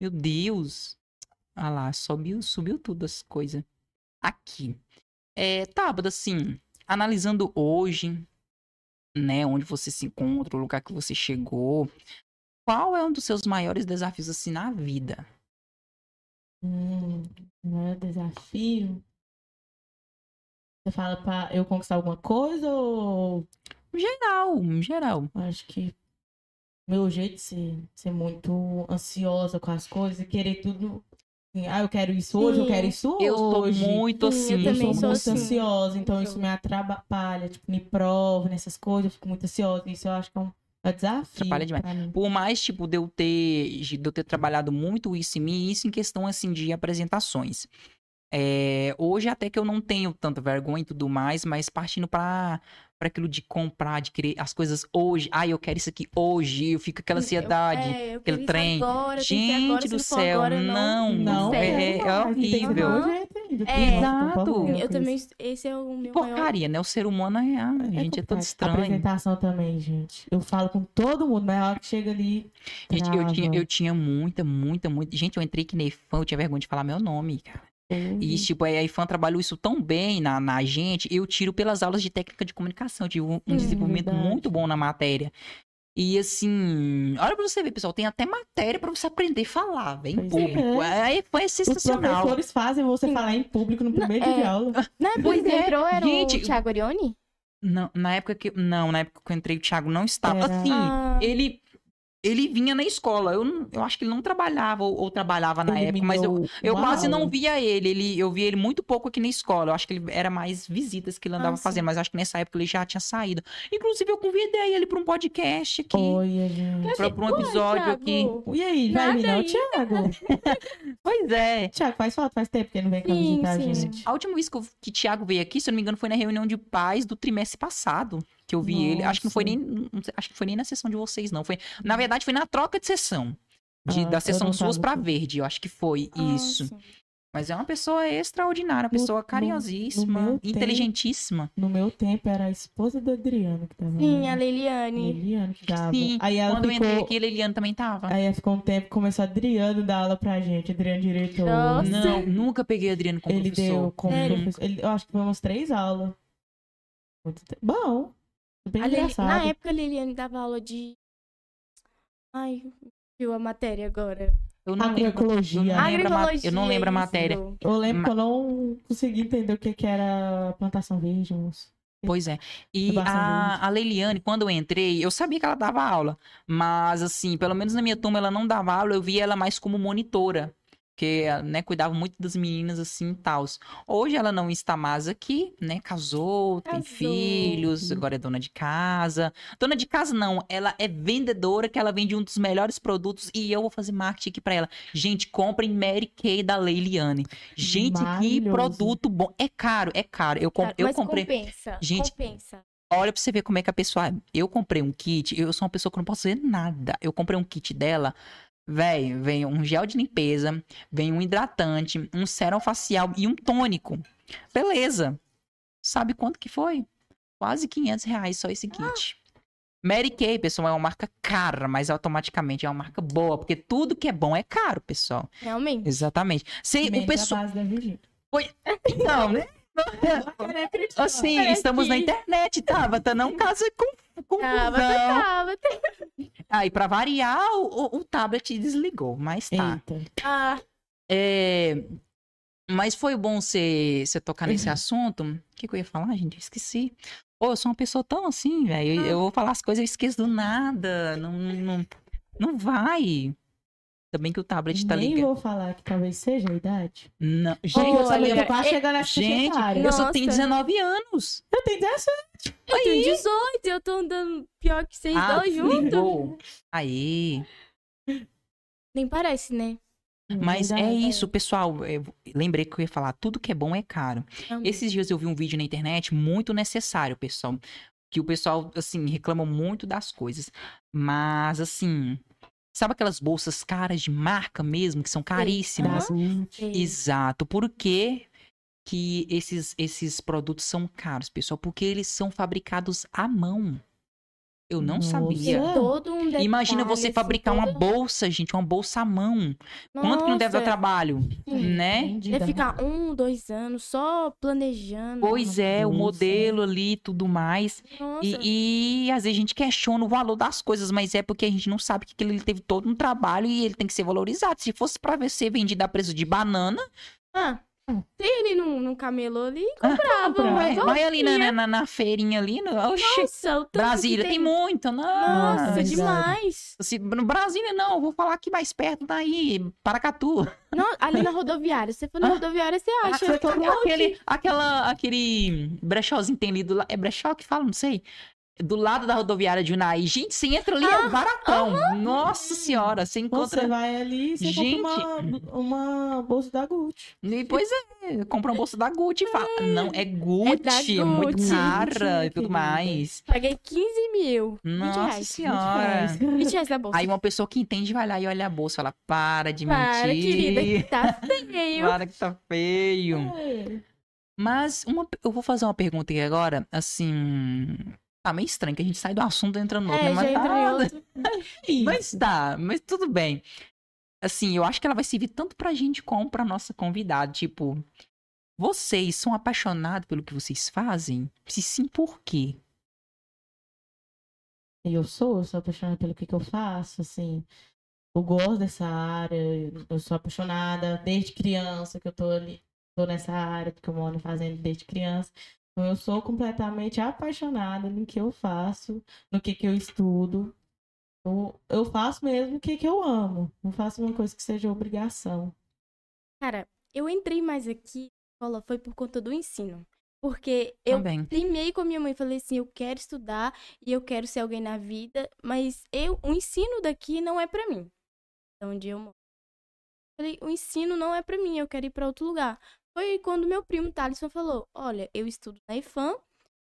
Meu Deus. Ah lá, subiu, subiu tudo as coisas. Aqui. É, Thábata, assim, analisando hoje, né, onde você se encontra, o lugar que você chegou, qual é um dos seus maiores desafios, assim, na vida? Hum, maior desafio... Você fala pra eu conquistar alguma coisa ou... Geral, geral. Acho que meu jeito de ser, ser muito ansiosa com as coisas e querer tudo... Assim, ah, eu quero isso hoje, sim, eu quero isso eu hoje. Eu sou muito assim. Eu, eu sou muito assim. Ansiosa, então eu... isso me atrapalha, tipo, me prova nessas coisas, eu fico muito ansiosa. Isso eu acho que é um... É desafio. Trabalha demais. Por mais, tipo, de eu, ter, de eu ter trabalhado muito isso em mim, isso em questão, assim, de apresentações. É, hoje até que eu não tenho tanta vergonha e tudo mais, mas partindo pra, pra aquilo de comprar, de querer as coisas hoje. Ah, eu quero isso aqui hoje. Eu fico com aquela ansiedade, eu, é, eu aquele trem. Agora, gente agora, do céu, agora, não, não, não é, é, é horrível. É, exato. Eu também, esse é o meu porcaria, maior... né? O ser humano é, ah, é gente, é todo estranho. A apresentação também, gente. Eu falo com todo mundo, mas a hora que chega ali... Gente, eu tinha, eu tinha muita, muita, muita... Gente, eu entrei que nem fã, eu tinha vergonha de falar meu nome, cara. Uhum. E, tipo, a IFAM trabalhou isso tão bem na, na gente. Eu tiro pelas aulas de técnica de comunicação. Eu tive um é, desenvolvimento verdade. muito bom na matéria. E, assim, olha pra você ver, pessoal. Tem até matéria pra você aprender a falar, véio, em pois público. É. A IFAM é sensacional. Os professores fazem você Sim. falar em público no primeiro é. dia de aula. Não, pois é. entrou, era gente, o Thiago Orione? Não, na época que... Não, na época que eu entrei, o Thiago não estava. Era. Assim, ah. ele... Ele vinha na escola, eu, não, eu acho que ele não trabalhava, ou, ou trabalhava na ele época, mas eu, eu quase não via ele. ele, eu via ele muito pouco aqui na escola, eu acho que ele era mais visitas que ele andava ah, fazendo, sim. mas acho que nessa época ele já tinha saído. Inclusive eu convidei ele para um podcast aqui, para um episódio Oi, aqui. E aí, vai virar o Thiago? Pois é. Thiago, faz falta, faz tempo que ele não vem aqui visitar a gente. A última vez que, eu, que Thiago veio aqui, se eu não me engano, foi na reunião de pais do trimestre passado. Que eu vi Nossa. ele, acho que não foi nem, acho que foi nem na sessão de vocês, não. Foi, na verdade, foi na troca de sessão. De, ah, da sessão suas pra verde, eu acho que foi ah, isso. Sim. Mas é uma pessoa extraordinária, uma pessoa no, carinhosíssima, no inteligentíssima. Tempo, no meu tempo, era a esposa do Adriano que tava. Sim, a Leiliane. Leiliane que dava. Sim, aí ela quando ficou... eu entrei aqui, a Leiliane também tava. Aí ficou um tempo, começou a Adriano dar aula pra gente, Adriano diretor. Nossa. Não, nunca peguei Adriano como ele professor. Ele deu como é. professor. Ele, eu acho que foi umas três aulas. Bom... Bem Lili... Na época a Liliane dava aula de... Ai, viu a matéria agora. Eu não Agroecologia. Lembro... Agroecologia. Eu não lembro a matéria. Isso. Eu lembro Ma... que eu não consegui entender o que, que era plantação verde. Mas... Pois é. E a... a Liliane, quando eu entrei, eu sabia que ela dava aula. Mas, assim, pelo menos na minha turma ela não dava aula, eu via ela mais como monitora. Porque, né, cuidava muito das meninas, assim, e tal. Hoje ela não está mais aqui, né? Casou, tem Casou. filhos, agora é dona de casa. Dona de casa não, ela é vendedora, que ela vende um dos melhores produtos. E eu vou fazer marketing aqui pra ela. Gente, comprem Mary Kay da Leiliane. Gente, que produto bom. É caro, é caro. Eu, com... eu comprei... compensa, Gente... compensa. Olha pra você ver como é que a pessoa... Eu comprei um kit, eu sou uma pessoa que não posso fazer nada. Eu comprei um kit dela... Véi, vem um gel de limpeza, vem um hidratante, um sérum facial e um tônico. Beleza. Sabe quanto que foi? Quase quinhentos reais só esse kit. Ah. Mary Kay, pessoal, é uma marca cara, mas automaticamente é uma marca boa, porque tudo que é bom é caro, pessoal. Realmente. Exatamente. Se o pessoal... Foi... Não, né? Assim, estamos na internet, Thábata, não casa com confusão. Aí, ah, pra variar, o, o, o tablet desligou, mas tá. Ah. É, mas foi bom você tocar nesse uhum. assunto. O que, que eu ia falar, gente? Eu esqueci. Ô, oh, eu sou uma pessoa tão assim, velho. Ah. Eu vou falar as coisas, eu esqueço do nada. Não, não, não vai. Também que o tablet tá ligado. Nem vou falar que talvez seja a idade. Não. Gente, oh, olha, eu quase é, chegando nessa Gente, eu Nossa. só tenho dezenove anos. Eu tenho dezessete. Eu Aí. tenho dezoito. Eu tô andando pior que vocês ah, dois juntos. Aí. Nem parece, né? Mas é isso, pessoal. Eu lembrei que eu ia falar. Tudo que é bom é caro. Amém. Esses dias eu vi um vídeo na internet muito necessário, pessoal. Que o pessoal, assim, reclama muito das coisas. Mas, assim... Sabe aquelas bolsas caras de marca mesmo, que são caríssimas? Uhum. Exato. Por que que esses, esses produtos são caros, pessoal? Porque eles são fabricados à mão. Eu não Nossa. sabia. Todo um detalhe, Imagina você fabricar todo... uma bolsa, gente, uma bolsa à mão. Nossa. Quanto que não deve dar trabalho, Sim. né? Entendi. Deve ficar um, dois anos só planejando. Pois é, Nossa. o modelo ali e tudo mais. E, e às vezes a gente questiona o valor das coisas, mas é porque a gente não sabe que ele teve todo um trabalho e ele tem que ser valorizado. Se fosse pra ser vendido a preço de banana... Ah. Se ele não, não camelou ali, comprava. Ah, vai, vai ali na, na, na, na feirinha ali. No... Nossa, Brasília tem... tem muito. Nossa, Nossa demais. Se, no Brasília não, eu vou falar aqui mais perto daí, Paracatu. Não, ali na rodoviária. Se for na ah, rodoviária, você acha. Você aquele, aquela, aquele brechózinho tem ali do lado. É brechó que fala? Não sei. Do lado da rodoviária de Unaí. Gente, você entra ali, ah, é baratão. Ah, Nossa senhora, você encontra... Você vai ali e você gente... compra uma, uma bolsa da Gucci. E, pois é, compra uma bolsa da Gucci e fala... Não, é Gucci, é, é muito cara e tudo mais. Paguei quinze mil. Nossa reais. senhora. vinte reais na bolsa. Aí uma pessoa que entende vai lá e olha a bolsa e fala... Para de para, mentir. Querida, que tá feio. Para que tá feio. É. Mas uma... eu vou fazer uma pergunta aqui agora, assim... Tá meio estranho que a gente sai do assunto e entra no outro, é, né? Mas, tá... outro. mas tá, mas tudo bem. assim, eu acho que ela vai servir tanto pra gente como pra nossa convidada. Tipo, vocês são apaixonados pelo que vocês fazem? Se sim, por quê? Eu sou, eu sou apaixonada pelo que, que eu faço, assim. Eu gosto dessa área, eu sou apaixonada desde criança que eu tô ali, tô nessa área, porque eu moro fazendo desde criança. Então, eu sou completamente apaixonada no que eu faço, no que, que eu estudo. Eu, eu faço mesmo o que, que eu amo, não faço uma coisa que seja obrigação. Cara, eu entrei mais aqui, Paula, foi por conta do ensino. Porque eu também primei com a minha mãe, falei assim, eu quero estudar e eu quero ser alguém na vida, mas eu, o ensino daqui não é pra mim. Então, onde eu moro. Falei, o ensino não é pra mim, eu quero ir pra outro lugar. Foi quando meu primo Thaleson falou, olha, eu estudo na I F A M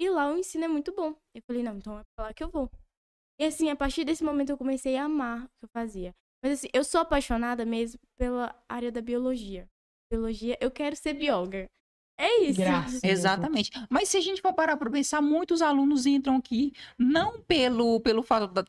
e lá o ensino é muito bom. Eu falei, não, então é pra lá que eu vou. E assim, a partir desse momento eu comecei a amar o que eu fazia. Mas assim, eu sou apaixonada mesmo pela área da biologia. Biologia, eu quero ser bióloga. É isso. Graças. Exatamente. Mas se a gente for parar para pensar, muitos alunos entram aqui não pelo, pelo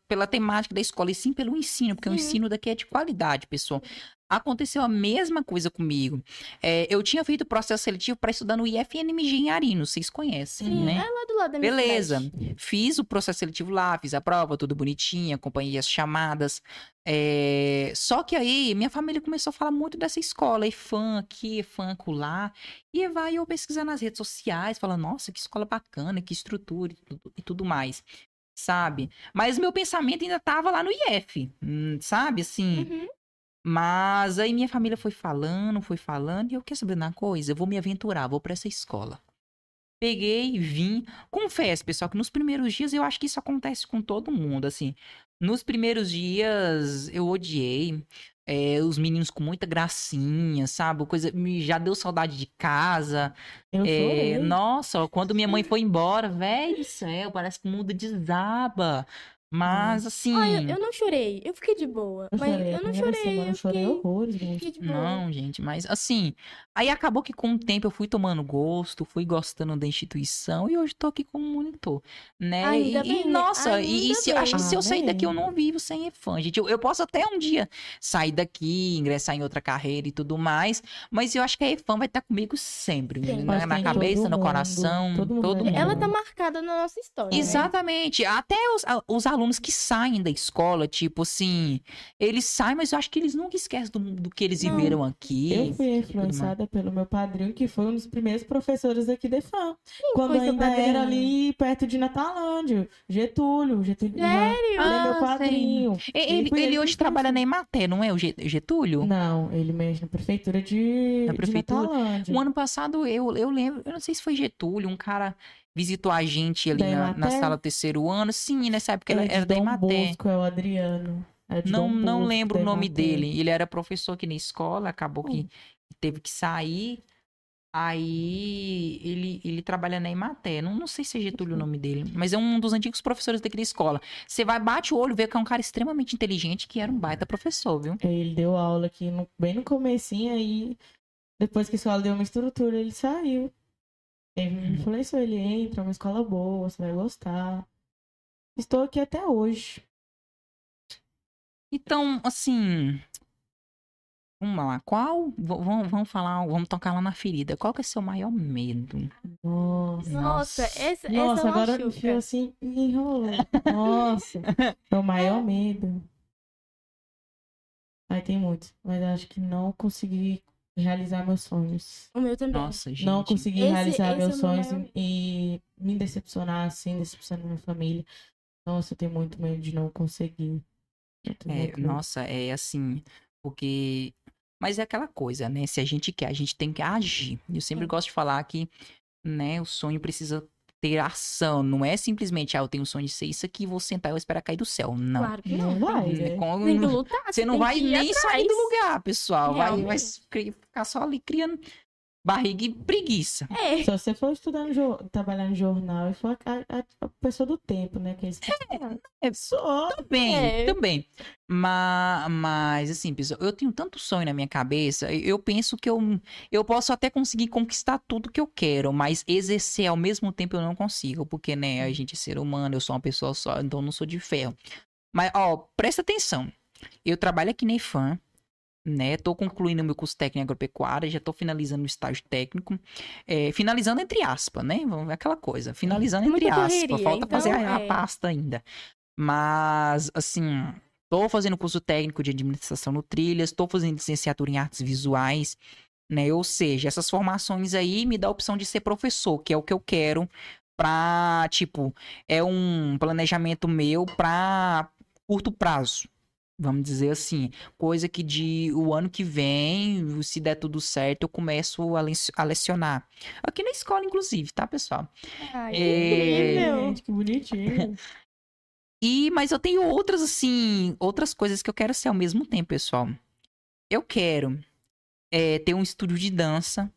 pela temática da escola, e sim pelo ensino, porque sim, o ensino daqui é de qualidade, pessoal. Aconteceu a mesma coisa comigo. É, eu tinha feito processo seletivo para estudar no I F N M Engenharino, vocês conhecem, sim, né? É lá do lado da minha Beleza. Cidade. Fiz o processo seletivo lá, fiz a prova, tudo bonitinho, acompanhei as chamadas. É... Só que aí, minha família começou a falar muito dessa escola, e fã aqui, fã acolá. E vai eu pesquisar nas redes sociais, falando, nossa, que escola bacana, que estrutura e tudo, e tudo mais. Sabe? Mas meu pensamento ainda estava lá no I F, sabe? Assim... Uhum. Mas aí minha família foi falando, foi falando, e eu quero saber uma coisa, eu vou me aventurar, vou pra essa escola. Peguei, vim, confesso, pessoal, que nos primeiros dias, eu acho que isso acontece com todo mundo, assim, nos primeiros dias eu odiei, é, os meninos com muita gracinha, sabe, coisa, me, já deu saudade de casa, eu é, nossa, quando minha mãe foi embora, velho do céu, parece que o mundo desaba. Mas, assim... Ah, eu, eu não chorei. Eu fiquei de boa. Eu mas chorei. Eu não chorei. Semana, eu chorei fiquei... horrores, gente. De boa. Não, gente, mas, assim... Aí acabou que, com o tempo, eu fui tomando gosto, fui gostando da instituição e hoje tô aqui como monitor, né? Ainda e, bem, e, nossa, e, e se, acho que se eu ah, sair daqui, eu não vivo sem E F A M, gente. Eu, eu posso até um dia sair daqui, ingressar em outra carreira e tudo mais, mas eu acho que a E F A M vai estar comigo sempre. Sim, na na cabeça, mundo, no coração, todo mundo. Todo mundo. Ela tá marcada na nossa história, exatamente. Né? Até os, os alunos que saem da escola, tipo assim, eles saem, mas eu acho que eles nunca esquecem do, do que eles não, viveram aqui. Eu fui influenciada pelo meu padrinho, que foi um dos primeiros professores aqui da E F A M. Quando ainda era ali perto de Natalândia. Getúlio, Getúlio. Sério? Ele ah, é meu padrinho. Sei. Ele, ele, ele, ele hoje trabalha na Emater, não é o Getúlio? Não, ele mexe na prefeitura de, na prefeitura. de Natalândia. O ano passado, eu, eu lembro, eu não sei se foi Getúlio, um cara... visitou a gente ali na, na sala do terceiro ano. Sim, nessa época ele era da Emater. Dom Bosco, é o Adriano. É não Bosco, não lembro o nome dele. Ele era professor aqui na escola, acabou hum. que teve que sair. Aí ele, ele trabalha na Emater. Não, não sei se é Getúlio o nome dele, mas é um dos antigos professores daqui da escola. Você vai, bate o olho, vê que é um cara extremamente inteligente, que era um baita professor, viu? Ele deu aula aqui no, bem no comecinho, aí depois que a escola deu uma estrutura, ele saiu. Ele me influenciou, ele entra, é uma escola boa, você vai gostar. Estou aqui até hoje. Então, assim... Vamos lá, qual... Vamos, vamos falar, vamos tocar lá na ferida. Qual que é o seu maior medo? Nossa, Nossa essa, Nossa, essa agora eu fui assim, me enrolou. Nossa, meu maior medo. Ai, tem muitos, mas acho que não consegui... realizar meus sonhos. O meu também. Nossa, gente. Não consegui esse, realizar esse meus é sonhos maior... e me decepcionar, assim, decepcionar minha família. Nossa, eu tenho muito medo de não conseguir. É, nossa, é assim, porque... Mas é aquela coisa, né? Se a gente quer, a gente tem que agir. Eu sempre é. gosto de falar que, né, o sonho precisa ter ação. Não é simplesmente, ah, eu tenho um sonho de ser isso aqui, vou sentar e vou esperar cair do céu. Não. Claro que não, não vai. É. Como... Tem que lutar. Você não vai nem atrás. Sair do lugar, pessoal. Vai, vai ficar só ali criando barriga e preguiça. É. Se você for estudar, trabalhar no jornal, e for a, a, a pessoa do tempo, né? Que é, é, é só. Também, é. também. Mas, mas, assim, pessoal, eu tenho tanto sonho na minha cabeça, eu penso que eu, eu posso até conseguir conquistar tudo que eu quero, mas exercer ao mesmo tempo eu não consigo, porque, né, a gente é ser humano, eu sou uma pessoa só, então eu não sou de ferro. Mas, ó, presta atenção, eu trabalho aqui na E F A M, né? Tô concluindo o meu curso técnico em agropecuária, já tô finalizando o estágio técnico, é, finalizando entre aspas, né? Vamos ver aquela coisa, finalizando entre aspas, falta fazer a pasta ainda. Mas, assim, tô fazendo curso técnico de administração no Trilhas, tô fazendo licenciatura em artes visuais, né? Ou seja, essas formações aí me dá a opção de ser professor, que é o que eu quero pra, tipo, é um planejamento meu pra curto prazo. Vamos dizer assim, coisa que de o ano que vem, se der tudo certo, eu começo a, le a lecionar. Aqui na escola, inclusive, tá, pessoal? Ai, é... que bonitinho. E, mas eu tenho outras, assim, outras coisas que eu quero ser ao mesmo tempo, pessoal. Eu quero é, ter um estúdio de dança.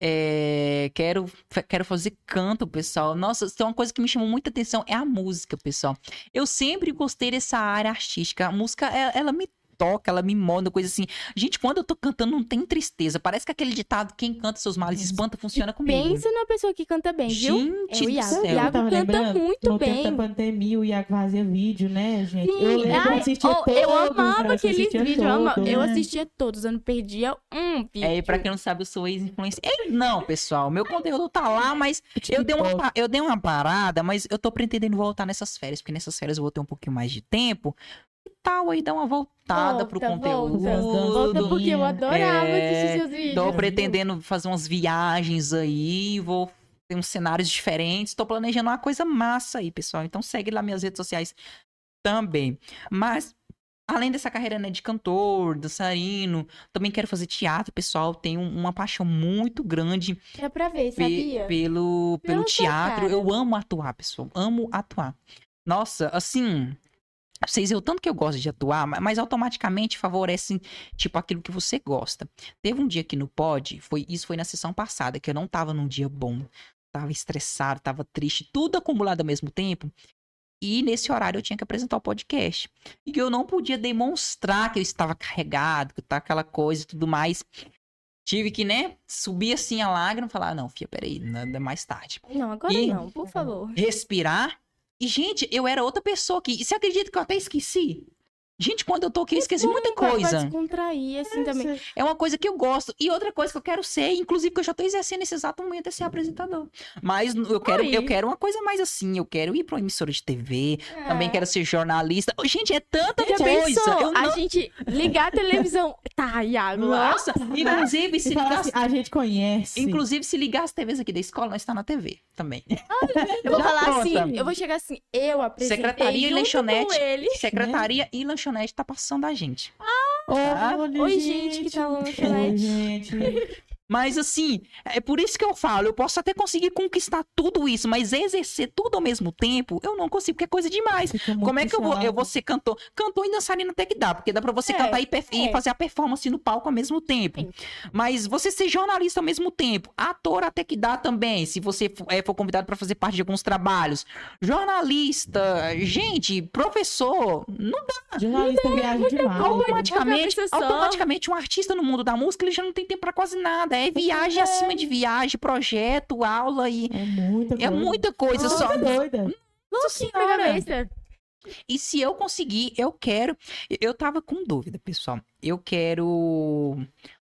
É, quero, quero fazer canto, pessoal. Nossa, tem uma coisa que me chamou muita atenção, é a música, pessoal. Eu sempre gostei dessa área artística. A música, ela, ela me toca, ela me molda, coisa assim. Gente, quando eu tô cantando, não tem tristeza. Parece que aquele ditado, quem canta seus males espanta, funciona comigo. Pensa na pessoa que canta bem, viu? Gente, é o Iago, do céu. O Iago canta lembrando, muito no bem. No tempo da pandemia, o Iago fazia vídeo, né, gente? Sim. Eu lembro, Ai, assistia oh, todos. Eu amava aqueles vídeos, eu, ama... eu assistia todos, eu não perdia um vídeo. É, e pra quem não sabe, eu sou ex-influencer. Não, pessoal, meu conteúdo tá lá, mas eu dei, uma, eu dei uma parada, mas eu tô pretendendo voltar nessas férias, porque nessas férias eu vou ter um pouquinho mais de tempo. Tal aí, dá uma voltada volta, pro conteúdo. Volta, volta porque eu adorava é, assistir seus vídeos. Tô pretendendo fazer umas viagens aí, vou ter uns cenários diferentes, tô planejando uma coisa massa aí, pessoal. Então segue lá minhas redes sociais também. Mas, além dessa carreira, né, de cantor, dançarino, também quero fazer teatro, pessoal. Tenho uma paixão muito grande. É pra ver, sabia? Pelo, pelo teatro. Cara. Eu amo atuar, pessoal. Amo atuar. Nossa, assim... Vocês veem o tanto que eu gosto de atuar, mas automaticamente favorecem, tipo, aquilo que você gosta. Teve um dia aqui no pod, foi, isso foi na sessão passada, que eu não tava num dia bom. Tava estressado, tava triste, tudo acumulado ao mesmo tempo. E nesse horário eu tinha que apresentar o podcast. E eu não podia demonstrar que eu estava carregado, que tá aquela coisa e tudo mais. Tive que, né, subir assim a lágrima e falar, não, filha, peraí, nada mais tarde. Não, agora e não, por favor. Respirar. E, gente, eu era outra pessoa aqui. E você acredita que eu até esqueci? Gente, quando eu tô aqui, eu esqueci muita coisa. Descontrair, assim, também. É uma coisa que eu gosto. E outra coisa que eu quero ser, inclusive, que eu já tô exercendo nesse exato momento, é ser apresentador. Mas eu quero, eu quero uma coisa mais assim. Eu quero ir pra uma emissora de T V. É. Também quero ser jornalista. Gente, é tanta já coisa. Pensou, eu não... A gente ligar a televisão. Tá, Iago. Nossa. Inclusive, se ligar... Assim, a gente conhece. Inclusive, se ligar as T Vs aqui da escola, nós tá na T V também. Ah, eu vou falar pronta. Assim. Eu vou chegar assim. Eu apresentei Secretaria e lanchonete. Ele. Secretaria é. E lanchonete. Lanchonete tá passando a gente. Ah, tá? Olha, Oi, gente, gente, que tá lanchonete. Mas, assim, é por isso que eu falo, eu posso até conseguir conquistar tudo isso, mas exercer tudo ao mesmo tempo, eu não consigo, porque é coisa demais. Como é que eu vou, eu vou ser cantor? Cantor e dançarino até que dá, porque dá pra você é, cantar e, é. e fazer a performance no palco ao mesmo tempo. Sim. Mas você ser jornalista ao mesmo tempo, ator até que dá também, se você for, é, for convidado pra fazer parte de alguns trabalhos. Jornalista, gente, professor, não dá. Jornalista viaja demais. Automaticamente, automaticamente, um artista no mundo da música, ele já não tem tempo pra quase nada. É viagem é. acima de viagem, projeto, aula e... É muita coisa. É muita coisa Nossa, só. Doida. Nossa senhora. E se eu conseguir, eu quero... Eu tava com dúvida, pessoal. Eu quero...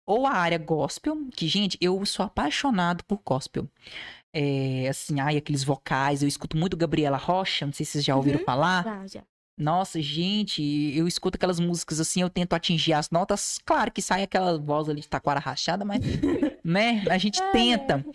Ou a área gospel, que, gente, eu sou apaixonado por gospel. É, assim, ai, aqueles vocais. Eu escuto muito Gabriela Rocha, não sei se vocês já ouviram uhum. falar. Ah, já. Nossa, gente, eu escuto aquelas músicas assim, eu tento atingir as notas. Claro que sai aquela voz ali de taquara rachada, mas, né, a gente é. tenta.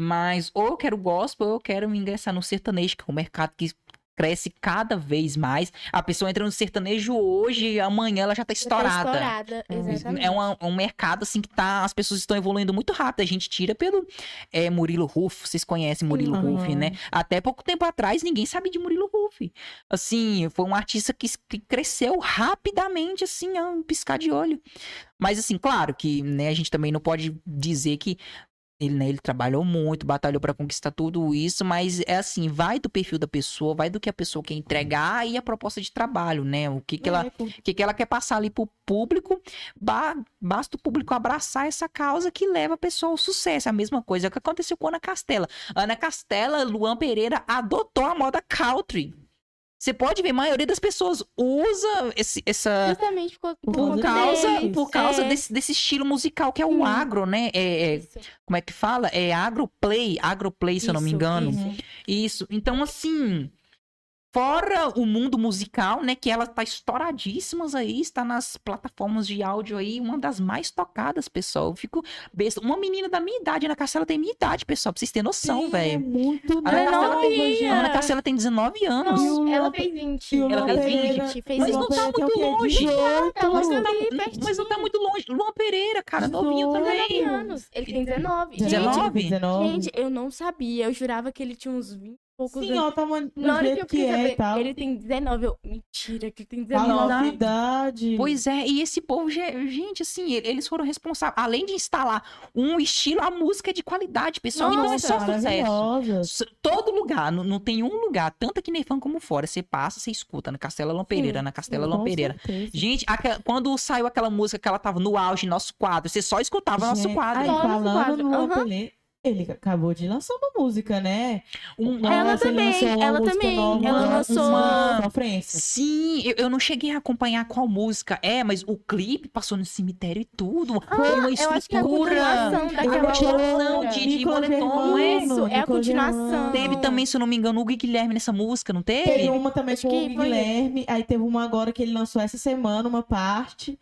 Mas ou eu quero gospel, ou eu quero me ingressar no sertanejo, que é um mercado que cresce cada vez mais. A pessoa entra no sertanejo hoje, amanhã ela já tá estourada. Estourada, exatamente. É uma, um mercado, assim, que tá... As pessoas estão evoluindo muito rápido. A gente tira pelo é, Murilo Huff. Vocês conhecem Murilo uhum. Huff, né? Até pouco tempo atrás, ninguém sabia de Murilo Huff. Assim, foi um artista que, que cresceu rapidamente, assim, a um piscar de olho. Mas, assim, claro que, né, a gente também não pode dizer que... Ele, né, ele trabalhou muito, batalhou pra conquistar tudo isso, mas é assim, vai do perfil da pessoa, vai do que a pessoa quer entregar e a proposta de trabalho, né? O que que ela, o que que ela quer passar ali pro público, ba- basta o público abraçar essa causa que leva a pessoa ao sucesso. A mesma coisa que aconteceu com Ana Castela. Ana Castela, Luan Pereira adotou a moda country. Você pode ver, a maioria das pessoas usa esse, essa... Justamente por, por causa, por causa é. desse, desse estilo musical, que é o hum. agro, né? É, é, como é que fala? É agroplay, agroplay, se isso, eu não me engano. Isso. isso. Então, assim, fora o mundo musical, né? Que ela tá estouradíssima aí, está nas plataformas de áudio aí, uma das mais tocadas, pessoal. Eu fico besta. Uma menina da minha idade, Ana Castela tem minha idade, pessoal, pra vocês terem noção, velho. É muito bem. A Ana Castela tem dezenove anos. Não, ela fez vinte. Ela fez vinte. Fez mas não tá muito longe. Mas não tá muito longe. Luan Pereira, cara, novinho também. dezenove anos. Ele tem dezenove. dezenove? Gente, eu não sabia. Eu jurava que ele tinha uns vinte. Poucos sim, ó, tá uma... Na hora que eu quis saber, é, ele tem dezenove, eu... Mentira, que ele tem dezenove. Idade. Pois é, e esse povo, gente, assim, eles foram responsáveis, além de instalar um estilo, a música é de qualidade, pessoal. Nossa, e não é só sucesso. Todo lugar, não, não tem um lugar, tanto aqui Nefan como fora, você passa, você escuta, na Castela Lampereira, na Castela Lampereira. Certeza. Gente, aqua... quando saiu aquela música que ela tava no auge, nosso quadro, você só escutava gente, nosso quadro. Aí, falando no uhum. Ele acabou de lançar uma música, né? Um, ela nossa, também, ela, ela também. Nova, ela lançou uma conferência. Sim, eu, eu não cheguei a acompanhar qual música é, mas o clipe passou no cemitério e tudo. Ah, foi uma estrutura. É a continuação de, de moletom. Isso, é a continuação. Teve também, se eu não me engano, o Guilherme nessa música, não teve? Teve uma também acho com o Guilherme. Aí teve uma agora que ele lançou essa semana, uma parte.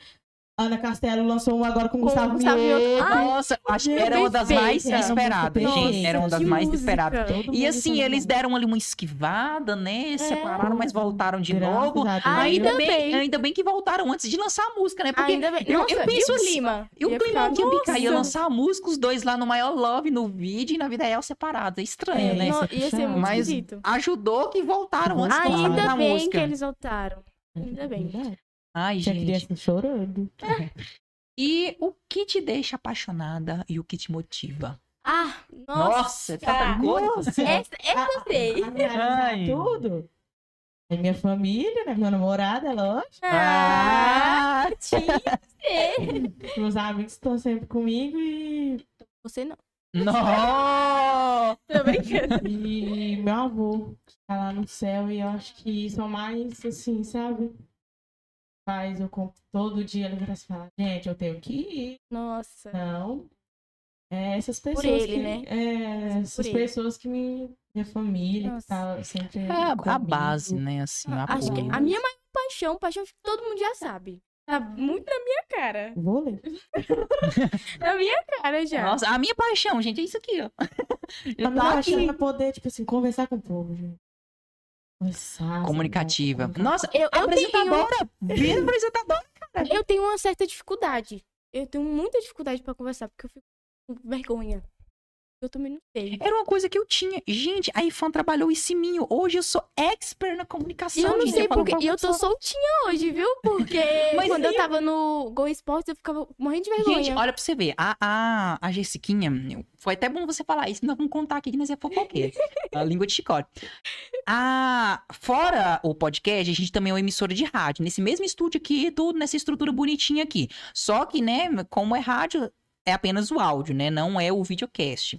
Ana Castela lançou um agora com o Gustavo Mioto. Nossa, acho que era uma das mais esperadas, gente. Era uma das mais esperadas. E assim, eles deram ali uma esquivada, né? Separaram, mas voltaram de novo. Ainda bem, ainda bem que voltaram antes de lançar a música, né? Porque eu penso assim, e o clima que ia ia lançar a música, os dois lá no maior love, no vídeo e na vida real separados. É estranho, né? Ia ser muito esquisito. Mas ajudou que voltaram antes de lançar a música. Ainda bem que eles voltaram. Ainda bem. Ai, já gente. Criança chorando. É. E o que te deixa apaixonada e o que te motiva? Ah, nossa. Nossa, tanta coisa. Essa, essa sei. Ai. Tudo. É minha família, né? Minha namorada, é lógico. Ah, ah. Meus amigos estão sempre comigo e... Você não. Não! Tô brincando. E meu avô, que tá lá no céu e eu acho que são mais assim, sabe? Mas eu compro todo dia, ele vai falar, gente, eu tenho que ir. Nossa. Não. É essas pessoas. Por ele, que, né? É, essas por pessoas ele. Que me. Minha família, nossa. Que tá sempre. É a, a base, né? Assim, a acho que a minha maior paixão, paixão que todo mundo já sabe. Tá muito na minha cara. Vou ler. Na minha cara já. Nossa, a minha paixão, gente, é isso aqui, ó. Eu a minha paixão é poder, tipo assim, conversar com o povo, gente. Nossa, comunicativa. Nossa, eu, eu apresentadora. Tenho... apresentadora, cara. Eu tenho uma certa dificuldade. Eu tenho muita dificuldade pra conversar, porque eu fico com vergonha. Eu também não sei. Era uma coisa que eu tinha. Gente, a Ifan trabalhou esse minho. Hoje eu sou expert na comunicação. Eu não gente. sei eu porque. E eu tô soltinha hoje, viu? Porque mas quando eu... eu tava no Go Esportes, eu ficava morrendo de vergonha. Gente, olha pra você ver. A, a, a Jessiquinha, foi até bom você falar isso. Nós vamos contar aqui que nós é fofoqueira. A língua de chicote. A, fora o podcast, a gente também é uma emissora de rádio. Nesse mesmo estúdio aqui, tudo nessa estrutura bonitinha aqui. Só que, né, como é rádio... É apenas o áudio, né? Não é o videocast.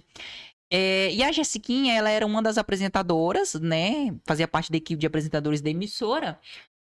É, e a Jessiquinha, ela era uma das apresentadoras, né? Fazia parte da equipe de apresentadores da emissora.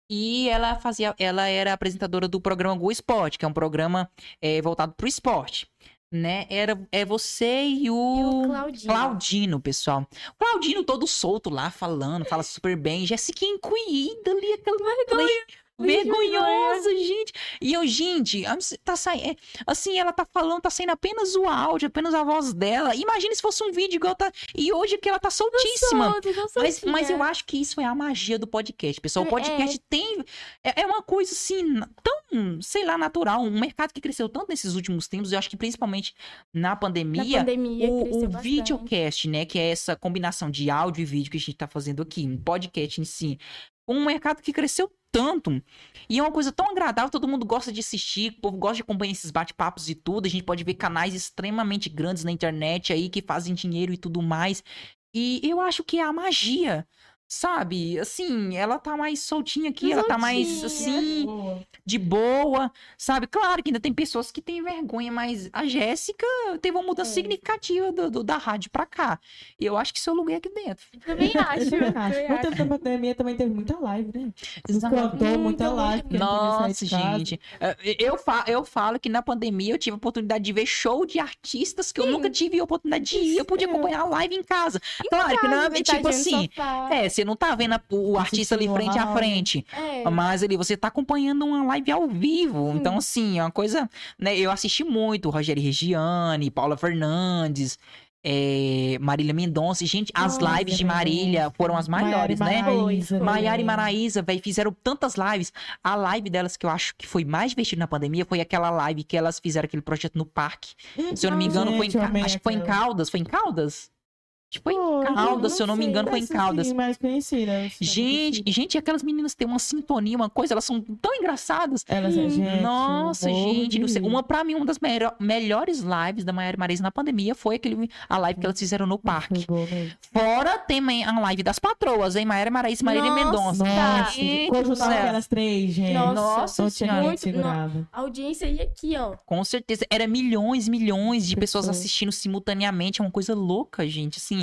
E ela, fazia, ela era apresentadora do programa Go Esporte, que é um programa é, voltado para o esporte. Né? Era, é você e o, e o Claudinho. Claudinho, pessoal. O Claudinho todo solto lá, falando, fala super bem. Jessiquinha encolhida ali, aquela vergonha. Vergonhoso, gente. E eu, gente, tá saindo. Assim, ela tá falando, tá saindo apenas o áudio, apenas a voz dela. Imagina se fosse um vídeo igual tá. E hoje que ela tá soltíssima. Não sou, não sou mas, mas eu acho que isso é a magia do podcast, pessoal. O podcast é. tem. É uma coisa assim, tão, sei lá, natural. Um mercado que cresceu tanto nesses últimos tempos, eu acho que principalmente na pandemia. Na pandemia o o videocast, né? Que é essa combinação de áudio e vídeo que a gente tá fazendo aqui, um podcast em si. Um mercado que cresceu tanto. E é uma coisa tão agradável, todo mundo gosta de assistir, o povo gosta de acompanhar esses bate-papos e tudo. A gente pode ver canais extremamente grandes na internet aí que fazem dinheiro e tudo mais. E eu acho que é a magia Sabe? Assim, ela tá mais soltinha aqui, soltinha. Ela tá mais, assim, boa. de boa, sabe? Claro que ainda tem pessoas que têm vergonha, mas a Jéssica teve uma mudança é. significativa do, do, da rádio pra cá. E eu acho que seu lugar é aqui dentro. Eu também acho. Eu também acho. No tempo da pandemia também teve muita live, né? Exatamente. Hum, muita live. Nossa, gente. Eu, fa eu falo que na pandemia eu tive a oportunidade de ver show de artistas que Sim. eu nunca tive a oportunidade de ir. Eu podia acompanhar a live em casa. Em claro casa, que não é tipo assim... É, você não tá vendo a, o artista ali frente a frente, é. mas ali você tá acompanhando uma live ao vivo, hum. então assim, é uma coisa, né, eu assisti muito Rogério Regiane, Paula Fernandes, é, Marília Mendonça, gente, as Nossa, lives de Marília é. foram as maiores, Maiara, né? Maraísa, Maiara e Maraísa, velho, fizeram tantas lives, a live delas que eu acho que foi mais divertida na pandemia foi aquela live que elas fizeram aquele projeto no parque, então, se eu não me engano, gente, foi em, acho que foi em Caldas, foi em Caldas? Tipo, oh, em Caldas, se eu não sei, me engano, foi em Caldas. Mais conhecidas. Gente, gente, aquelas meninas têm uma sintonia, uma coisa, elas são tão engraçadas. Elas hum, gente, Nossa, gente, não sei. Uma, pra mim, uma das me melhores lives da Maiara e Maraísa na pandemia foi aquele, a live que elas fizeram no parque. Fora tem a live das patroas, hein? Maiara e Maraísa e Marília Mendonça. Nossa, e... conjuntava aquelas três, gente. Nossa, Nossa senhora. Muito... No... A audiência ia aqui, ó. Com certeza. Era milhões, milhões de pessoas, pessoas assistindo simultaneamente. É uma coisa louca, gente, assim.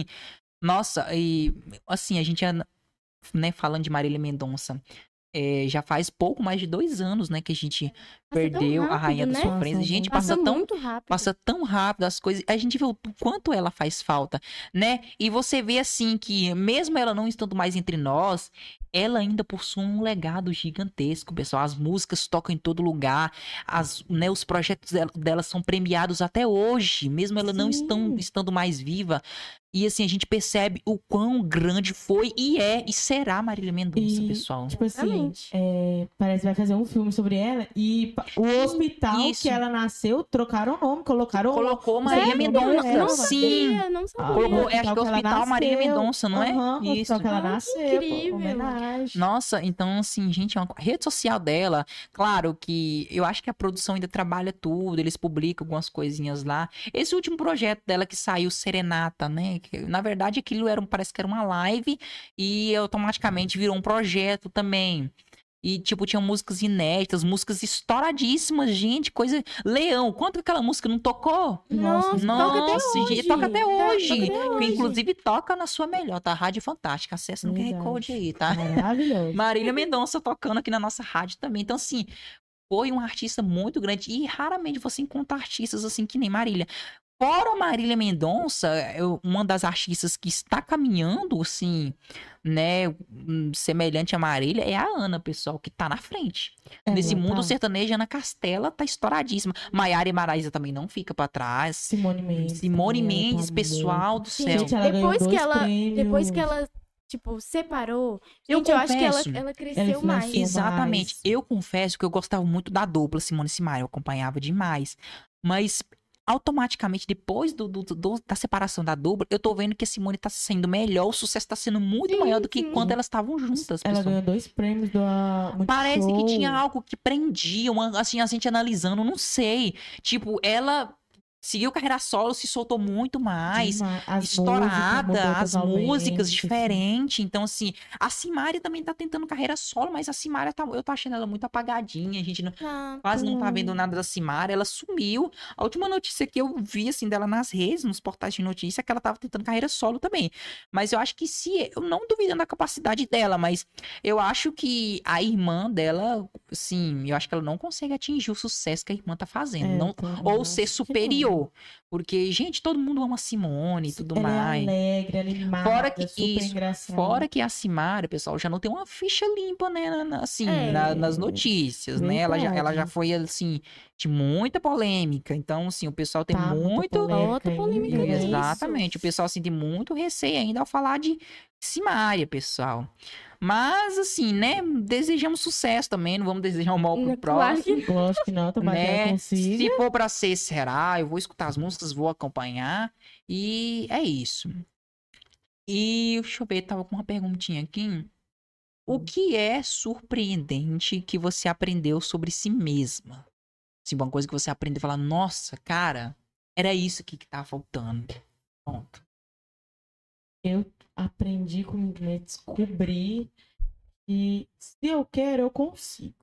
Nossa, e assim, a gente, né, falando de Marília Mendonça, é, já faz pouco mais de dois anos, né, que a gente passa perdeu rápido, a Rainha, né, da Sofrência. A gente passa, passa tão muito rápido. Passa tão rápido as coisas. A gente vê o quanto ela faz falta, né? E você vê, assim, que mesmo ela não estando mais entre nós, ela ainda possui um legado gigantesco, pessoal. As músicas tocam em todo lugar, as, né, os projetos dela, dela são premiados até hoje, mesmo ela Sim. não estão, estando mais viva. E assim, a gente percebe o quão grande foi e é e será Marília Mendonça, e, pessoal. Tipo assim, é, parece que vai fazer um filme sobre ela e o hospital Isso. que ela nasceu, trocaram o nome, colocaram Colocou o nome. Marília é, Mendonça. Não sabia, Sim. não sabia. Colocou, é, acho que é o Hospital Marília Mendonça, não é? Uhum, Isso. O hospital que ela nasceu, incrível. Nossa, então assim, gente, a rede social dela, claro que eu acho que a produção ainda trabalha tudo, eles publicam algumas coisinhas lá. Esse último projeto dela que saiu, Serenata, né? Na verdade, aquilo era, parece que era uma live e automaticamente virou um projeto também. E, tipo, tinha músicas inéditas, músicas estouradíssimas, gente, coisa... Leão, quanto aquela música não tocou? Nossa, Nossa toca, gente, até toca até hoje. Toca até hoje. Inclusive, toca na sua melhor, tá? Rádio Fantástica, acessa no Q R Code aí, tá? Maravilhoso. Marília Mendonça tocando aqui na nossa rádio também. Então, assim, foi um artista muito grande. E raramente você encontra artistas assim que nem Marília. Fora Marília Mendonça, uma das artistas que está caminhando, assim, né, semelhante a Marília, é a Ana, pessoal, que tá na frente. É, Nesse mundo tá. sertanejo, Ana Castela tá estouradíssima. Maiara e Maraísa também não fica pra trás. Simone Mendes. Simone Mendes, pessoal do céu. Gente, ela depois, que ela, depois que ela... Tipo, separou. Eu, gente, confesso, eu acho que ela, ela cresceu mais. Exatamente. Mais. Eu confesso que eu gostava muito da dupla Simone e Simaria. Eu acompanhava demais. Mas... automaticamente, depois do, do, do, da separação da dupla, eu tô vendo que a Simone tá sendo melhor, o sucesso tá sendo muito sim, maior do que sim. quando elas estavam juntas. Ela pessoal. ganhou dois prêmios do Multishow. Parece que tinha algo que prendia, uma, assim, a gente analisando, não sei. Tipo, ela seguiu carreira solo, se soltou muito mais, as estourada, músicas, as músicas diferentes. Então, assim, a Simaria também tá tentando carreira solo, mas a Simaria, tá, eu tô achando ela muito apagadinha, a gente não, ah, quase não tá vendo nada da Simaria, ela sumiu. A última notícia que eu vi, assim, dela nas redes, nos portais de notícia, é que ela tava tentando carreira solo também. Mas eu acho que se, eu não duvido da capacidade dela, mas eu acho que a irmã dela, assim, eu acho que ela não consegue atingir o sucesso que a irmã tá fazendo, é, não, tá, ou ser superior. Porque, gente, todo mundo ama a Simone e tudo ela mais. É alegre, animada, fora que isso, engraçada. Fora que a Simaria, pessoal, já não tem uma ficha limpa, né? Assim, é, na, nas notícias, né? Ela já, ela já foi, assim, de muita polêmica. Então, assim, o pessoal tem tá, muito... Outra polêmica, polêmica exatamente. O pessoal, assim, tem muito receio ainda ao falar de Simaria, pessoal. Mas, assim, né? Desejamos sucesso também. Não vamos desejar o mal pro próximo. Lógico que não. Né? Se for pra ser, será? Eu vou escutar as músicas, vou acompanhar. E é isso. E deixa eu ver, tava com uma perguntinha aqui. O que é surpreendente que você aprendeu sobre si mesma? Se assim, uma coisa que você aprendeu e falar, nossa, cara, era isso aqui que tava faltando. Pronto. Eu aprendi comigo, né? Descobri que se eu quero, eu consigo.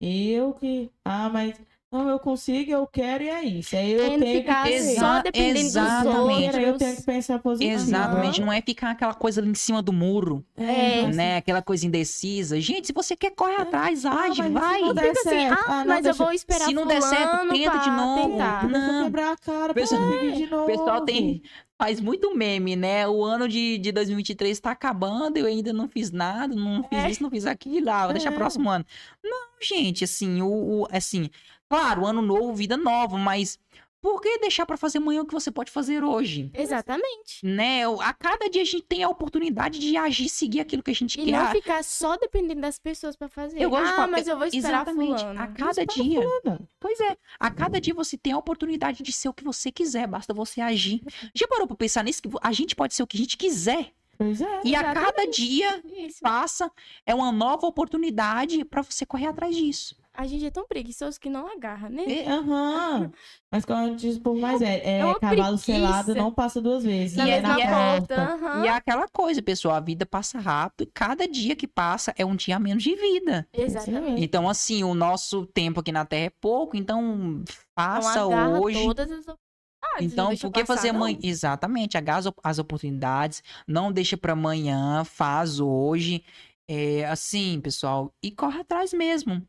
Eu que... Ah, mas... Não, eu consigo, eu quero e é isso. Aí eu tem tenho que ficar que... só dependendo exatamente. Dos eu tenho que pensar positivamente. Exatamente, não é ficar aquela coisa ali em cima do muro, é, né? Assim. Aquela coisa indecisa. Gente, se você quer, corre atrás, é. age, ah, vai. Não fica assim, ah, ah não, mas deixa... eu vou esperar. Se não der certo, tenta de novo. Tentar. Não, quebrar a cara, pessoal, é. de novo. O pessoal tem... faz muito meme, né? O ano de, de dois mil e vinte e três tá acabando, eu ainda não fiz nada, não fiz é. isso, não fiz aquilo, lá, vou deixar é. próximo ano. Não, gente, assim, o, o, assim, claro, ano novo, vida nova, mas por que deixar pra fazer amanhã o que você pode fazer hoje? Exatamente. Né? A cada dia a gente tem a oportunidade de agir, seguir aquilo que a gente e quer. E não ficar só dependendo das pessoas pra fazer. Eu gosto ah, de falar, mas eu vou esperar exatamente. Fulano. A cada dia. Fulano. Pois é. A cada dia você tem a oportunidade de ser o que você quiser. Basta você agir. Já parou pra pensar nisso? Que a gente pode ser o que a gente quiser. Pois é. E a cada dia isso. passa, é uma nova oportunidade pra você correr atrás disso. A gente é tão preguiçoso que não agarra, né? Aham. Uhum. Mas quando diz o povo mais velho, é, é, é cavalo selado não passa duas vezes. E, é, na e, porta. É, uhum. e é aquela coisa, pessoal, a vida passa rápido. Cada dia que passa é um dia a menos de vida. Exatamente. Então, assim, o nosso tempo aqui na Terra é pouco, então faça então, hoje... Todas as... Ah, então, por que fazer amanhã? Exatamente, agarra as oportunidades, não deixa para amanhã, faz hoje. É, assim, pessoal, e corre atrás mesmo.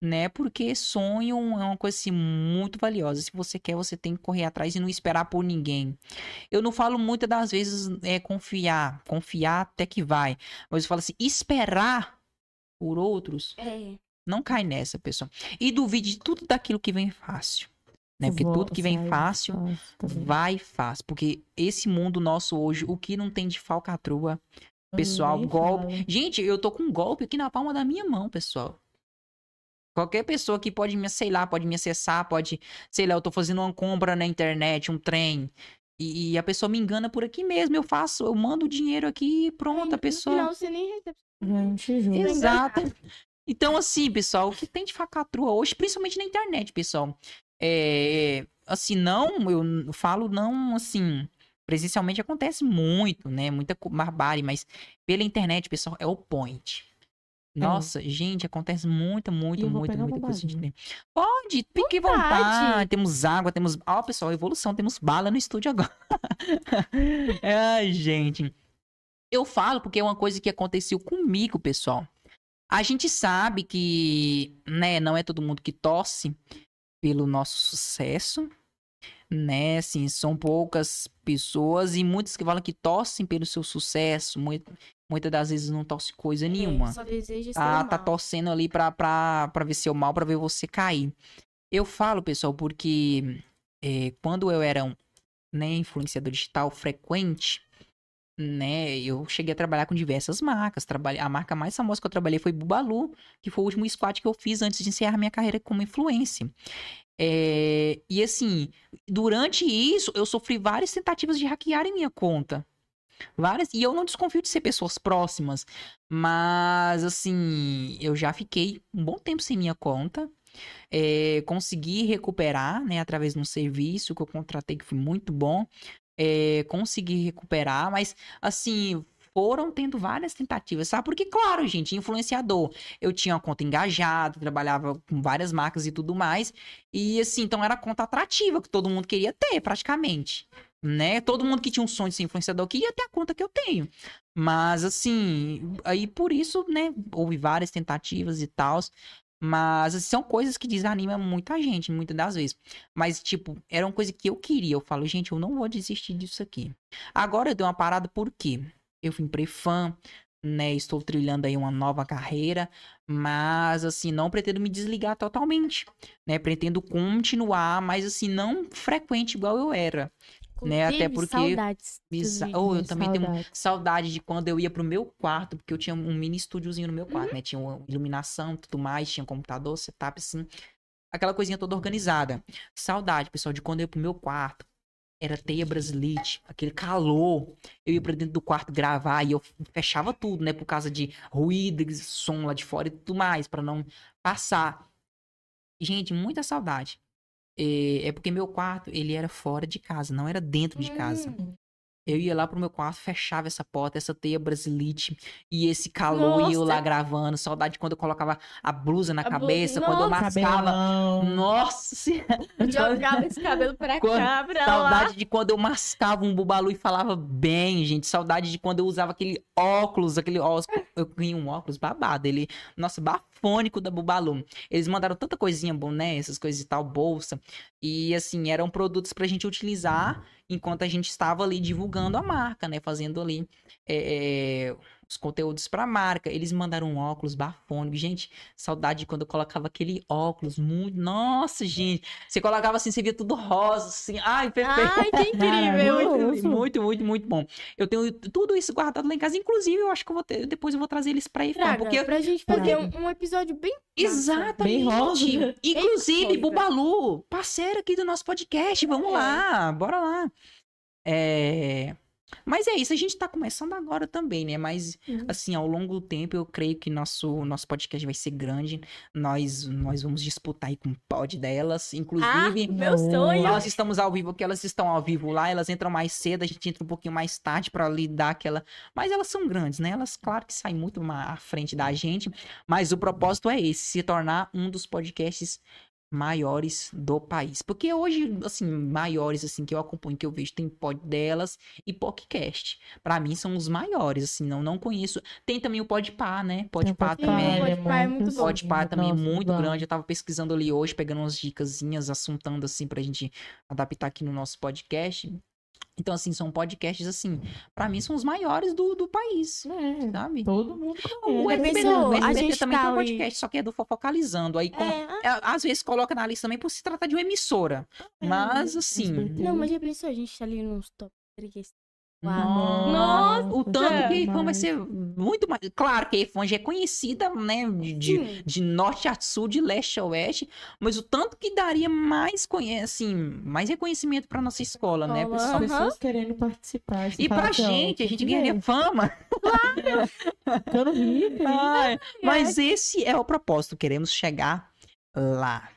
Né, porque sonho é uma coisa assim, muito valiosa. Se você quer, você tem que correr atrás e não esperar por ninguém. Eu não falo muitas das vezes é, confiar, confiar até que vai. Mas eu falo assim, esperar por outros, é. não cai nessa, pessoal. E duvide de tudo daquilo que vem fácil. Né? Porque tudo que vem fácil, vai fácil. Porque esse mundo nosso hoje, o que não tem de falcatrua, pessoal, golpe. Gente, eu tô com um golpe aqui na palma da minha mão, pessoal. Qualquer pessoa que pode me, sei lá, pode me acessar, pode, sei lá, eu tô fazendo uma compra na internet, um trem, e, e a pessoa me engana por aqui mesmo, eu faço, eu mando o dinheiro aqui e pronto, a pessoa... Não, você nem recebe. Não, te juro. Exato. Então, assim, pessoal, o que tem de falcatrua hoje, principalmente na internet, pessoal, é, assim, não, eu falo não, assim, presencialmente acontece muito, né, muita barbárie, mas pela internet, pessoal, é o point. Nossa, é. gente, acontece muita, muita, muita, muita coisa. Gente... Pode, fique à vontade. Temos água, temos... Ó, oh, pessoal, evolução, temos bala no estúdio agora. Ai, gente. Eu falo porque é uma coisa que aconteceu comigo, pessoal. A gente sabe que, né, não é todo mundo que torce pelo nosso sucesso, né, assim, são poucas pessoas e muitas que falam que torcem pelo seu sucesso, muito... Muitas das vezes não torce coisa nenhuma. Só deseja estar mal. Tá torcendo ali pra, pra, pra ver seu mal, pra ver você cair. Eu falo, pessoal, porque é, quando eu era um, né, influenciador digital frequente, né, eu cheguei a trabalhar com diversas marcas. Trabalhei, a marca mais famosa que eu trabalhei foi Bubalu, que foi o último squad que eu fiz antes de encerrar minha carreira como influencer. É, e assim, durante isso, eu sofri várias tentativas de hackearem minha conta. Várias, e eu não desconfio de ser pessoas próximas, mas assim, eu já fiquei um bom tempo sem minha conta, é, consegui recuperar, né, através de um serviço que eu contratei que foi muito bom, é, consegui recuperar, mas assim, foram tendo várias tentativas, sabe? Porque claro, gente, influenciador, eu tinha uma conta engajada, trabalhava com várias marcas e tudo mais, e assim, então era a conta atrativa que todo mundo queria ter praticamente. Né? Todo mundo que tinha um sonho de ser influenciador aqui ia ter a conta que eu tenho. Mas, assim, aí por isso, né? Houve várias tentativas e tal. Mas assim, são coisas que desanimam muita gente, muitas das vezes. Mas, tipo, era uma coisa que eu queria. Eu falo, gente, eu não vou desistir disso aqui. Agora eu dei uma parada por quê? Eu fui pré-fã, né? Estou trilhando aí uma nova carreira. Mas, assim, não pretendo me desligar totalmente. Né? Pretendo continuar, mas, assim, não frequente igual eu era. Né? Até porque saudades sa... oh, eu também saudades. Tenho saudade de quando eu ia pro meu quarto, porque eu tinha um mini estúdiozinho no meu quarto, uhum. né? Tinha uma iluminação, tudo mais, tinha um computador, setup, assim, aquela coisinha toda organizada. Saudade, pessoal, de quando eu ia pro meu quarto, era teia brasilite, aquele calor, eu ia pra dentro do quarto gravar e eu fechava tudo, né? Por causa de ruído, som lá de fora e tudo mais, pra não passar. Gente, muita saudade. É porque meu quarto, ele era fora de casa, não era dentro de casa. Eu ia lá pro meu quarto, fechava essa porta, essa teia brasilite e esse calor, nossa, e eu lá gravando. Saudade quando eu colocava a blusa na a cabeça, blusa, quando eu mascava. Cabelão. Nossa! Eu jogava esse cabelo pra quando... cá, pra Saudade lá. de quando eu mascava um bubalu e falava bem, gente. Saudade de quando eu usava aquele óculos, aquele óculos. Eu tinha um óculos babado, ele... Nossa, bafônico da Bubalu. Eles mandaram tanta coisinha boné, essas coisas e tal, bolsa. E, assim, eram produtos pra gente utilizar... enquanto a gente estava ali divulgando a marca, né? Fazendo ali é, é, os conteúdos para a marca. Eles mandaram um óculos bafônico. Gente, saudade de quando eu colocava aquele óculos muito... Nossa, gente! Você colocava assim, você via tudo rosa, assim. Ai, perfeito! Ai, que incrível! muito, muito, muito, muito bom. Eu tenho tudo isso guardado lá em casa. Inclusive, eu acho que eu vou ter... depois eu vou trazer eles para aí. Traga, porque pra gente fazer porque... um, um episódio bem... Exatamente! Bem rosa. Inclusive, Bubalu, parceiro aqui do nosso podcast. Vamos é. lá, bora lá. É... Mas é isso, a gente tá começando agora também, né? Mas, uhum. assim, ao longo do tempo, eu creio que nosso, nosso podcast vai ser grande. Nós, nós vamos disputar aí com o pod delas. Inclusive, ah, meu sonho. Nós estamos ao vivo, porque elas estão ao vivo lá. Elas entram mais cedo, a gente entra um pouquinho mais tarde pra lidar aquela... Mas elas são grandes, né? Elas, claro que saem muito à frente da gente. Mas o propósito é esse, se tornar um dos podcasts... maiores do país, porque hoje, assim, maiores, assim, que eu acompanho, que eu vejo, tem pod delas e podcast, pra mim são os maiores, assim, não, não conheço, tem também o Podpah, né, Podpah também, Podpah é muito bom, Podpah também é muito grande, eu tava pesquisando ali hoje, pegando umas dicasinhas, assuntando, assim, pra gente adaptar aqui no nosso podcast. Então, assim, são podcasts, assim, pra mim são os maiores do, do país, é, sabe? Todo mundo. O S B T também tá tem um podcast, e... só que é do Fofocalizando. Aí, é, com... a... às vezes, coloca na lista também por se tratar de uma emissora. É, mas, assim... Não, mas já pensou, a gente tá ali nos top três. Nossa, Nossa, o tanto é, que a Ifan vai ser muito mais... Claro que a Ifan já é conhecida, né? De, de norte a sul, de leste a oeste. Mas o tanto que daria mais, conhe... assim, mais reconhecimento pra nossa escola, né, pessoal? As pessoas uhum. querendo participar. E pra gente, a gente ganharia é. fama. Claro! Eu não ri, né? Mas esse é o propósito. Queremos chegar lá.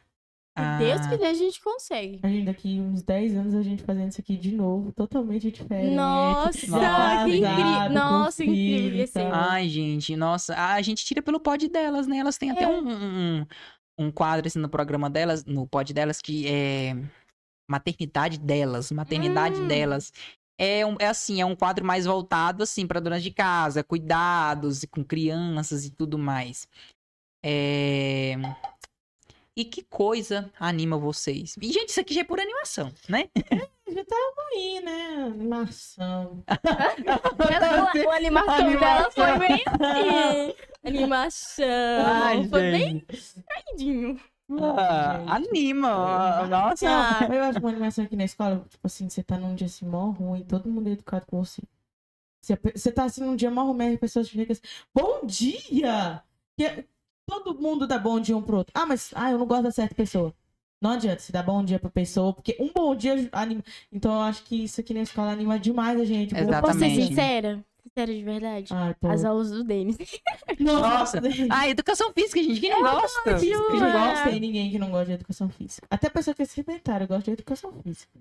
Ah. Deus que der, a gente consegue. Daqui uns dez anos a gente fazendo isso aqui de novo, totalmente diferente. Nossa, nossa que incrível. Nossa, incrível. Assim. Ai, gente, nossa. A gente tira pelo pod delas, né? Elas têm é. até um, um, um quadro assim, no programa delas, no pod delas, que é maternidade delas, maternidade hum. delas. É, um, é assim, é um quadro mais voltado assim para donas de casa, cuidados com crianças e tudo mais. É... E que coisa anima vocês? E, gente, isso aqui já é pura animação, né? É, já tá aí, né? Animação. ela, ela, a animação, animação dela foi bem assim. Animação. Ai, foi gente. bem caidinho. Ah, anima, nossa. Ah. Eu acho uma animação aqui na escola, tipo assim, você tá num dia assim, mó ruim, todo mundo é educado com você. Você, você tá assim num dia mó ruim, as pessoas ficam assim, bom dia! Que... Todo mundo dá bom dia um pro outro. Ah, mas ah, eu não gosto da certa pessoa. Não adianta se dar bom dia pra pessoa, porque um bom dia anima. Então eu acho que isso aqui na escola anima demais a gente. Exatamente. Posso ser sincera? Sincera de verdade? Ai, as aulas do Denis. Nossa! Ah, educação física, gente. Quem não gosta? Eu não gosto de ninguém que não gosta de educação física. Até a pessoa que é sedentária gosta de educação física.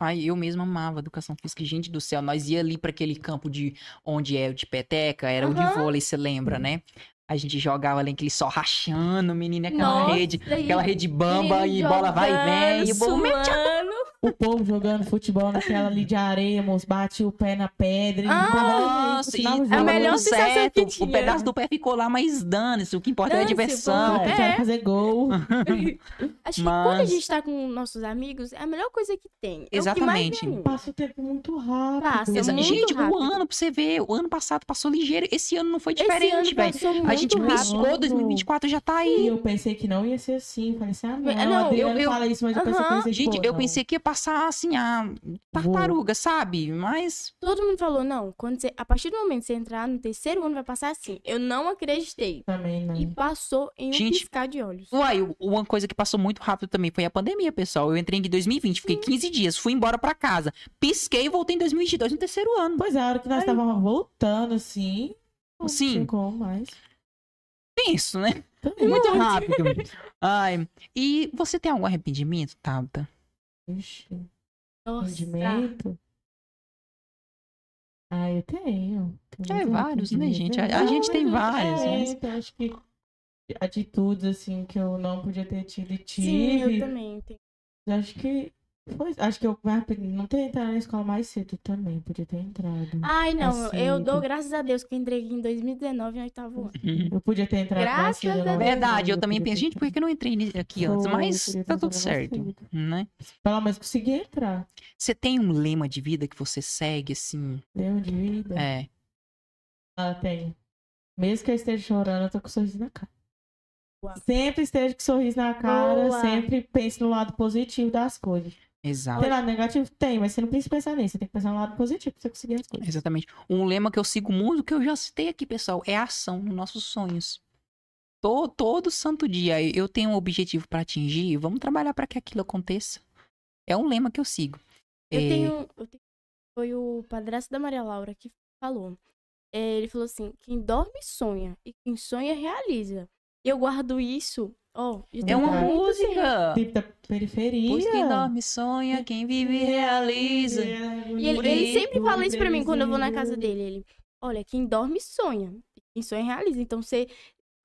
Ai, eu mesma amava educação física, gente do céu. Nós ia ali pra aquele campo de onde é o de peteca, era uhum. o de vôlei, você lembra, né? A gente jogava ali aquele sol rachando, menina, aquela Nossa, rede, aí, aquela rede bamba e bola vai e vem. E o povo metendo. O povo jogando futebol naquela ali de areia, moço, bate o pé na pedra. Ah, e nossa, e a melhor sensação que tinha. O pedaço do pé ficou lá, mas dane-se, o que importa é a diversão. É. Quero fazer gol. Acho que mas... quando a gente tá com nossos amigos, é a melhor coisa que tem. É exatamente. O que mais passa o tempo muito rápido. Passa muito rápido. Gente, o ano, pra você ver, o ano passado passou ligeiro, esse ano não foi diferente, velho. A gente piscou, dois mil e vinte e quatro já tá aí. E eu pensei que não ia ser assim. Falei assim, ah, não, não eu, eu fala isso, mas eu uh-huh. pensei que ia ser Gente, boa, eu não. pensei que ia passar, assim, a tartaruga, Vou. sabe? Mas... Todo mundo falou, não, quando você, a partir do momento que você entrar no terceiro ano, vai passar assim. Eu não acreditei. Também, não. E passou em um gente, piscar de olhos. Uai, uma coisa que passou muito rápido também foi a pandemia, pessoal. Eu entrei em dois mil e vinte, fiquei hum. quinze dias, fui embora pra casa. Pisquei e voltei em dois mil e vinte e dois, no terceiro ano. Pois é, a hora que nós estávamos voltando, assim... Sim. Ficou mais... Penso, né? Muito rápido. Ai, e você tem algum arrependimento, Thábata? Ixi. Nossa. Arrependimento? Ah, eu tenho. Tem é, vários, né, gente? A, a gente tem vários. É, mas... então acho que atitudes, assim, que eu não podia ter tido e tive. Sim, eu também tenho. Acho que... Foi, acho que eu não ter entrado na escola mais cedo também, podia ter entrado. Ai, não, assim, eu dou graças a Deus que eu entrei em dois mil e dezenove, em oitavo ano. Eu podia ter entrado graças mais cedo. Graças Verdade, eu, eu também penso, gente, por que eu não entrei aqui antes? Mas tá tudo certo, né? Pelo menos consegui entrar. Você tem um lema de vida que você segue, assim? Lema de vida? É. Ah, tem. Mesmo que eu esteja chorando, eu tô com um sorriso na cara. Boa. Sempre esteja com um sorriso na cara, Boa. Sempre pense no lado positivo das coisas. Exato. Tem lado negativo? Tem, mas você não precisa pensar nisso. Você tem que pensar no lado positivo pra você conseguir as coisas. Exatamente. Um lema que eu sigo muito, que eu já citei aqui, pessoal, é a ação nos nossos sonhos. Todo, todo santo dia eu tenho um objetivo pra atingir, vamos trabalhar pra que aquilo aconteça. É um lema que eu sigo. Eu, é... tenho, eu tenho... Foi o padrasto da Maria Laura que falou. Ele falou assim, quem dorme sonha, e quem sonha realiza. Eu guardo isso... Oh, é uma música da periferia. Pois quem dorme sonha, quem vive realiza. E ele, ele sempre fala isso pra mim quando eu vou na casa dele. Ele, olha, quem dorme sonha, quem sonha realiza. Então você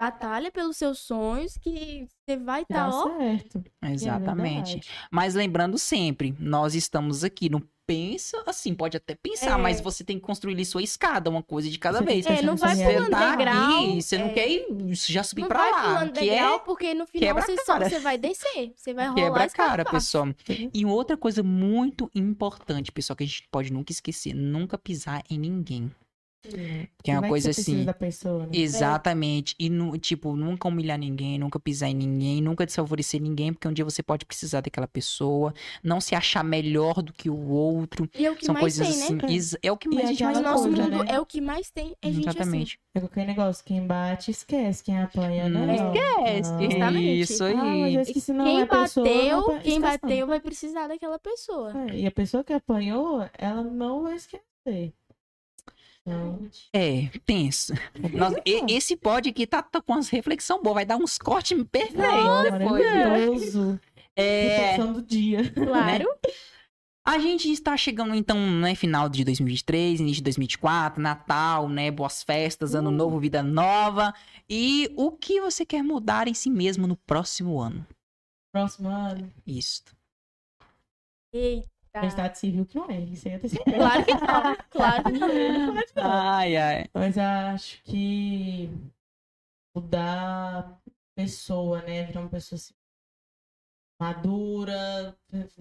batalha pelos seus sonhos que você vai estar, tá, ó. Certo. Exatamente. É, mas lembrando sempre, nós estamos aqui no pensa, assim, pode até pensar, é. Mas você tem que construir sua escada, uma coisa de cada você vez. É, não vai pulando degrau. Aqui, você é. Não quer ir, já subir não pra lá. Não vai pulando degrau, é... porque no final você, só, você vai descer, você vai rolar. Quebra a cara, pessoal. E outra coisa muito importante, pessoal, que a gente pode nunca esquecer, nunca pisar em ninguém. Sim. Que é uma coisa assim da pessoa, né? Exatamente, e no, tipo, nunca humilhar ninguém, nunca pisar em ninguém, nunca desfavorecer ninguém, porque um dia você pode precisar daquela pessoa, não se achar melhor do que o outro, e é o que são mais coisas tem, assim, né? É o que mais gente no nosso mundo, né? É o que mais tem, é gente exatamente assim. É qualquer negócio, quem bate esquece, quem apanha não, não esquece, não. Exatamente. Isso aí, ah, esqueci, não, quem, é bateu, pessoa, não, quem bateu vai precisar daquela pessoa, é, e a pessoa que apanhou ela não vai esquecer. É, tenso. Nossa, esse pod aqui tá, tá com umas reflexões boas, vai dar uns cortes perfeitos. Oh, depois. É... Reflexão do dia. Claro. Né? A gente está chegando, então, né, final de dois mil e vinte e três, início de dois mil e vinte e quatro, Natal, né, boas festas, ano uh. novo, vida nova. E o que você quer mudar em si mesmo no próximo ano? Próximo ano? Isso. Eita. Tá. O estado civil que não é, isso aí é terceiro. Claro que não, claro que não. Ai, ai. Mas acho que mudar pessoa, né? Virar uma pessoa assim, madura,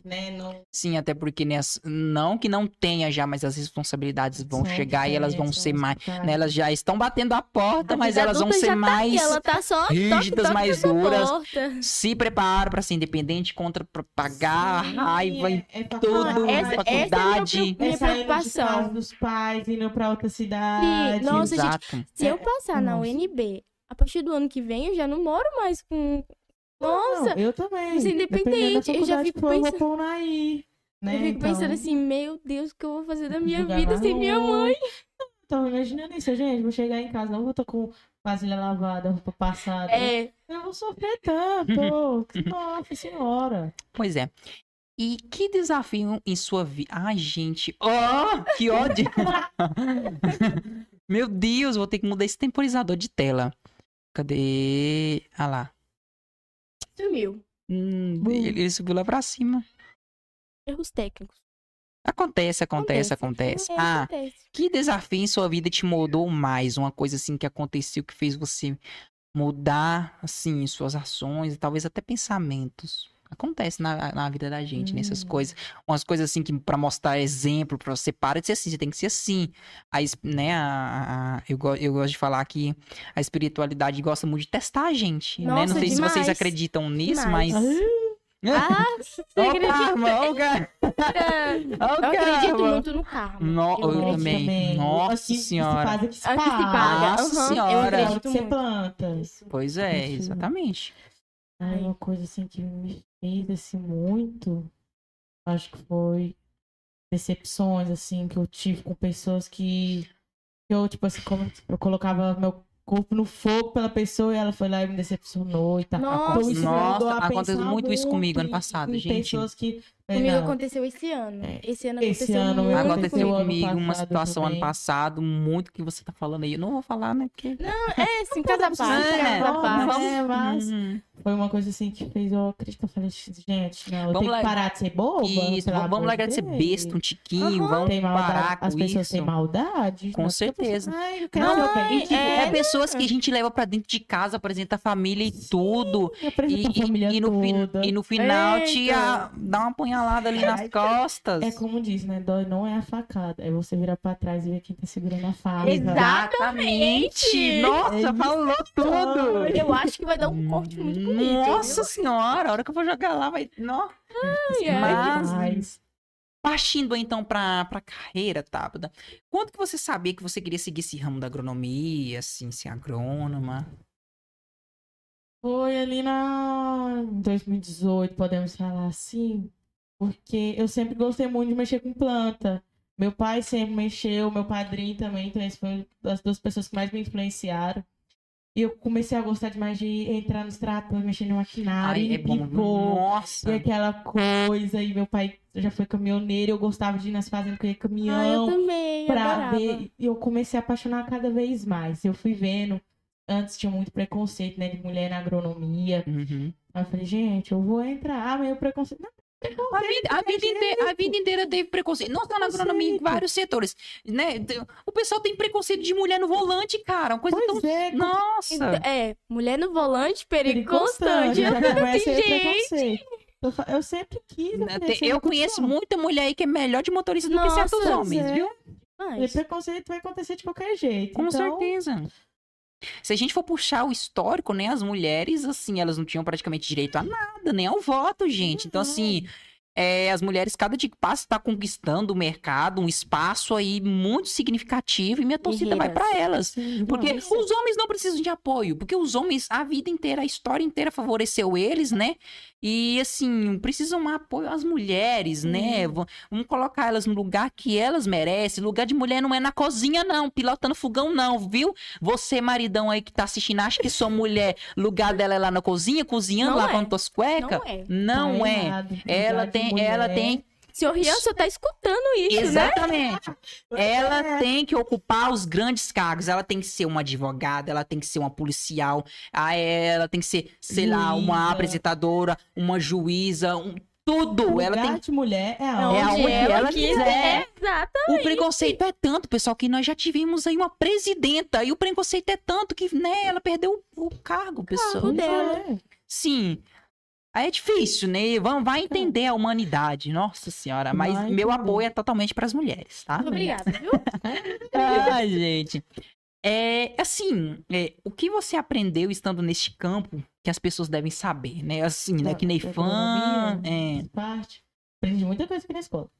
né? Não... Sim, até porque nessa... não que não tenha já, mas as responsabilidades vão São chegar e elas vão ser mais. Né, elas já estão batendo a porta, a mas elas vão ser tá mais aqui, ela tá só rígidas, toque, toque mais duras. Porta. Se prepara para ser independente, contra pra pagar Sim, raiva em é, é tudo, essa, faculdade. Essa é a minha preocupação. É saindo de casa dos pais, indo para outra cidade. Sim, nossa, gente, se eu passar é, na nossa. U N B, a partir do ano que vem, eu já não moro mais com. Nossa, não, eu também. Assim, independente, eu já fico pensando. Pô, Unaí, né? Eu fico então... pensando assim, meu Deus, o que eu vou fazer da minha vida sem minha mãe? Então, imaginando isso, gente, vou chegar em casa, não vou estar com vasilha lavada, roupa passada. É. Eu vou sofrer tanto. Nossa senhora. Pois é. E que desafio em sua vida? Ai, gente. Oh, que ódio. Meu Deus, vou ter que mudar esse temporizador de tela. Cadê? Ah lá. Sumiu. Hum, ele, ele subiu lá pra cima. Erros técnicos. Acontece, acontece, acontece. acontece. É, ah, acontece. Que desafio em sua vida te moldou mais? Uma coisa assim que aconteceu que fez você mudar, assim, suas ações e talvez até pensamentos. Acontece na, na vida da gente, hum. nessas coisas. Umas coisas assim que pra mostrar exemplo, pra você para de ser assim, você tem que ser assim. A, né, a, a, eu, go, eu gosto de falar que a espiritualidade gosta muito de testar a gente. Nossa, né? Não sei demais. Se vocês acreditam nisso, demais. Mas... Ah, você acredita? Olga. Eu acredito muito no karma. No, eu eu também. também. Nossa assim, senhora. Que se paga, que se paga. Nossa uhum. senhora. Eu acredito muito. Você planta. Pois é, exatamente. Ai, uma coisa assim que me fez assim muito, acho que foi decepções assim que eu tive com pessoas que eu tipo assim, como eu colocava meu corpo no fogo pela pessoa e ela foi lá e me decepcionou e tal. Nossa, então, isso nossa aconteceu muito isso comigo ano passado, gente. Pessoas que... Comigo não. aconteceu esse ano. É. Esse ano aconteceu esse ano muito Aconteceu comigo, comigo ano uma situação também. ano passado, muito que você tá falando aí. Eu não vou falar, né? Porque... Não, é assim, cada parte. É, cada é, mas... Uhum. Foi uma coisa assim que fez eu acreditar. Eu falei, gente, não, eu vamos tenho lá... que parar de ser boba. Isso, lá, vamos largar de ser besta, um tiquinho, uhum. vamos tem parar com isso. As pessoas têm maldade. Com certeza. Ai, não, ai, é, é pessoas que a gente leva pra dentro de casa, apresenta a família e tudo. Apresenta a família toda. E no final te dá uma punhada lado ali nas costas. É como diz, né? Dói não é a facada. É você virar pra trás e ver quem tá segurando a faca. Exatamente! Nossa, é falou tudo! Eu acho que vai dar um corte muito bonito. Nossa senhora, a hora que eu vou jogar lá vai... Não. Ai, é. Mas... Mas... Partindo então pra, pra carreira, Thábata, quando que você sabia que você queria seguir esse ramo da agronomia, assim, ser agrônoma? Foi ali na... dois mil e dezoito, podemos falar assim... Porque eu sempre gostei muito de mexer com planta. Meu pai sempre mexeu, meu padrinho também. Então, esse foi as duas pessoas que mais me influenciaram. E eu comecei a gostar demais de entrar nos tratores, mexer no maquinário. Ai, é bom. Nossa! E aquela coisa. E meu pai já foi caminhoneiro. Eu gostava de ir nas fazendas com caminhão. Ai, eu também, pra ver. E eu comecei a apaixonar cada vez mais. Eu fui vendo. Antes tinha muito preconceito, né? De mulher na agronomia. Uhum. Aí eu falei, gente, eu vou entrar. Ah, mas o preconceinte... Não. A vida, a, vida inteira, a vida inteira teve preconceito. Nós estamos na agronomia em vários setores, né? O pessoal tem preconceito de mulher no volante, cara. Uma coisa pois tão... É, nossa! É, mulher no volante, perigo constante. Gente! Eu sempre quis. Eu conheço muita mulher aí que é melhor de motorista nossa, do que certos homens, é. Viu? Mas... E preconceito vai acontecer de qualquer jeito. Com então... certeza. Se a gente for puxar o histórico, né? As mulheres, assim, elas não tinham praticamente direito a nada, nem ao voto, gente. Então, assim, é, as mulheres, cada dia que passa, tá conquistando o mercado, um espaço aí muito significativo. E minha torcida vai para elas. Porque os homens não precisam de apoio. Porque os homens, a vida inteira, a história inteira favoreceu eles, né? E, assim, precisam de apoio às mulheres, né? Vamos colocar elas no lugar que elas merecem. Lugar de mulher não é na cozinha, não. Pilotando fogão, não, viu? Você, maridão aí que tá assistindo, acha que sua mulher, lugar dela é lá na cozinha, cozinhando, lavando as cuecas? Não é. Ela tem, ela tem... Senhor Rian, você tá escutando isso, exatamente. Né? Exatamente. Ela tem que ocupar os grandes cargos. Ela tem que ser uma advogada, ela tem que ser uma policial, ela tem que ser, sei juíza. Lá, uma apresentadora, uma juíza, um... tudo. O ela tem de mulher é a, é a mulher ela, ela quiser. Exatamente. O preconceito é tanto, pessoal, que nós já tivemos aí uma presidenta e o preconceito é tanto que, né, ela perdeu o, o cargo, pessoal. O cargo dela. É. Sim. Aí é difícil, né? Vamos, vai entender a humanidade. Nossa senhora. Mas ai, meu apoio é totalmente para as mulheres, tá? Obrigada, viu? Ai, gente. É, assim, é, o que você aprendeu estando neste campo que as pessoas devem saber, né? Assim, né? Que nem fã... É. Parte. Aprendi muita coisa aqui na escola.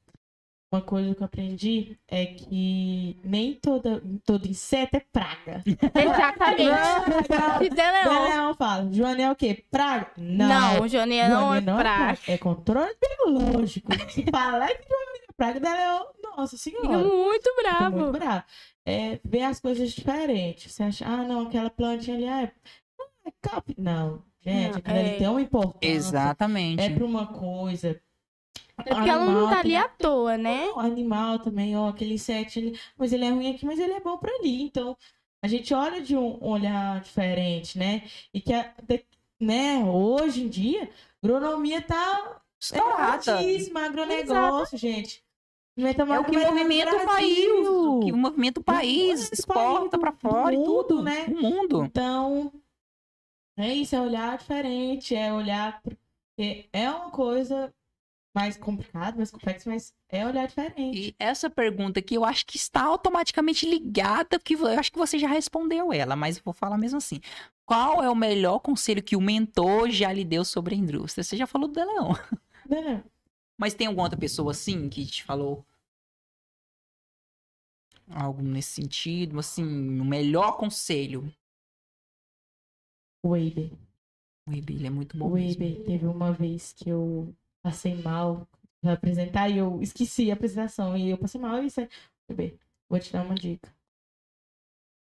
Uma coisa que eu aprendi é que nem toda, todo inseto é praga. Exatamente. Se der leão. Leão fala, Joaninha é o quê? Praga? Não. Não, Joaninha não é não praga. É, é controle biológico. Se falar que Joaninha é praga, der leão, nossa senhora. Fica muito bravo. Fica muito bravo. É, ver as coisas diferentes. Você acha, ah, não, aquela plantinha ali é... é cap... Não, gente, aquilo ali tem uma importância. Exatamente. É pra uma coisa... É porque ela não tá ali à toa, né? O animal também, ó, aquele inseto, ele... mas ele é ruim aqui, mas ele é bom pra ali. Então, a gente olha de um olhar diferente, né? E que, a, de, né, hoje em dia, agronomia tá estourada, agronegócio, exato. Gente. É o que movimenta o país, o que movimenta o país, exporta pra fora e tudo, né? O mundo. Então, é isso, é olhar diferente, é olhar... Porque é uma coisa... mais complicado, mais complexo, mas é olhar diferente. E essa pergunta aqui, eu acho que está automaticamente ligada, porque eu acho que você já respondeu ela, mas eu vou falar mesmo assim. Qual é o melhor conselho que o mentor já lhe deu sobre a indústria? Você já falou do Leão. Não. Mas tem alguma outra pessoa, assim, que te falou algo nesse sentido? Assim, o melhor conselho? O Weber. O Weber, ele é muito bom. O Weber, teve uma vez que eu... passei mal pra apresentar e eu esqueci a apresentação. E eu passei mal e disse, bebê, vou te dar uma dica.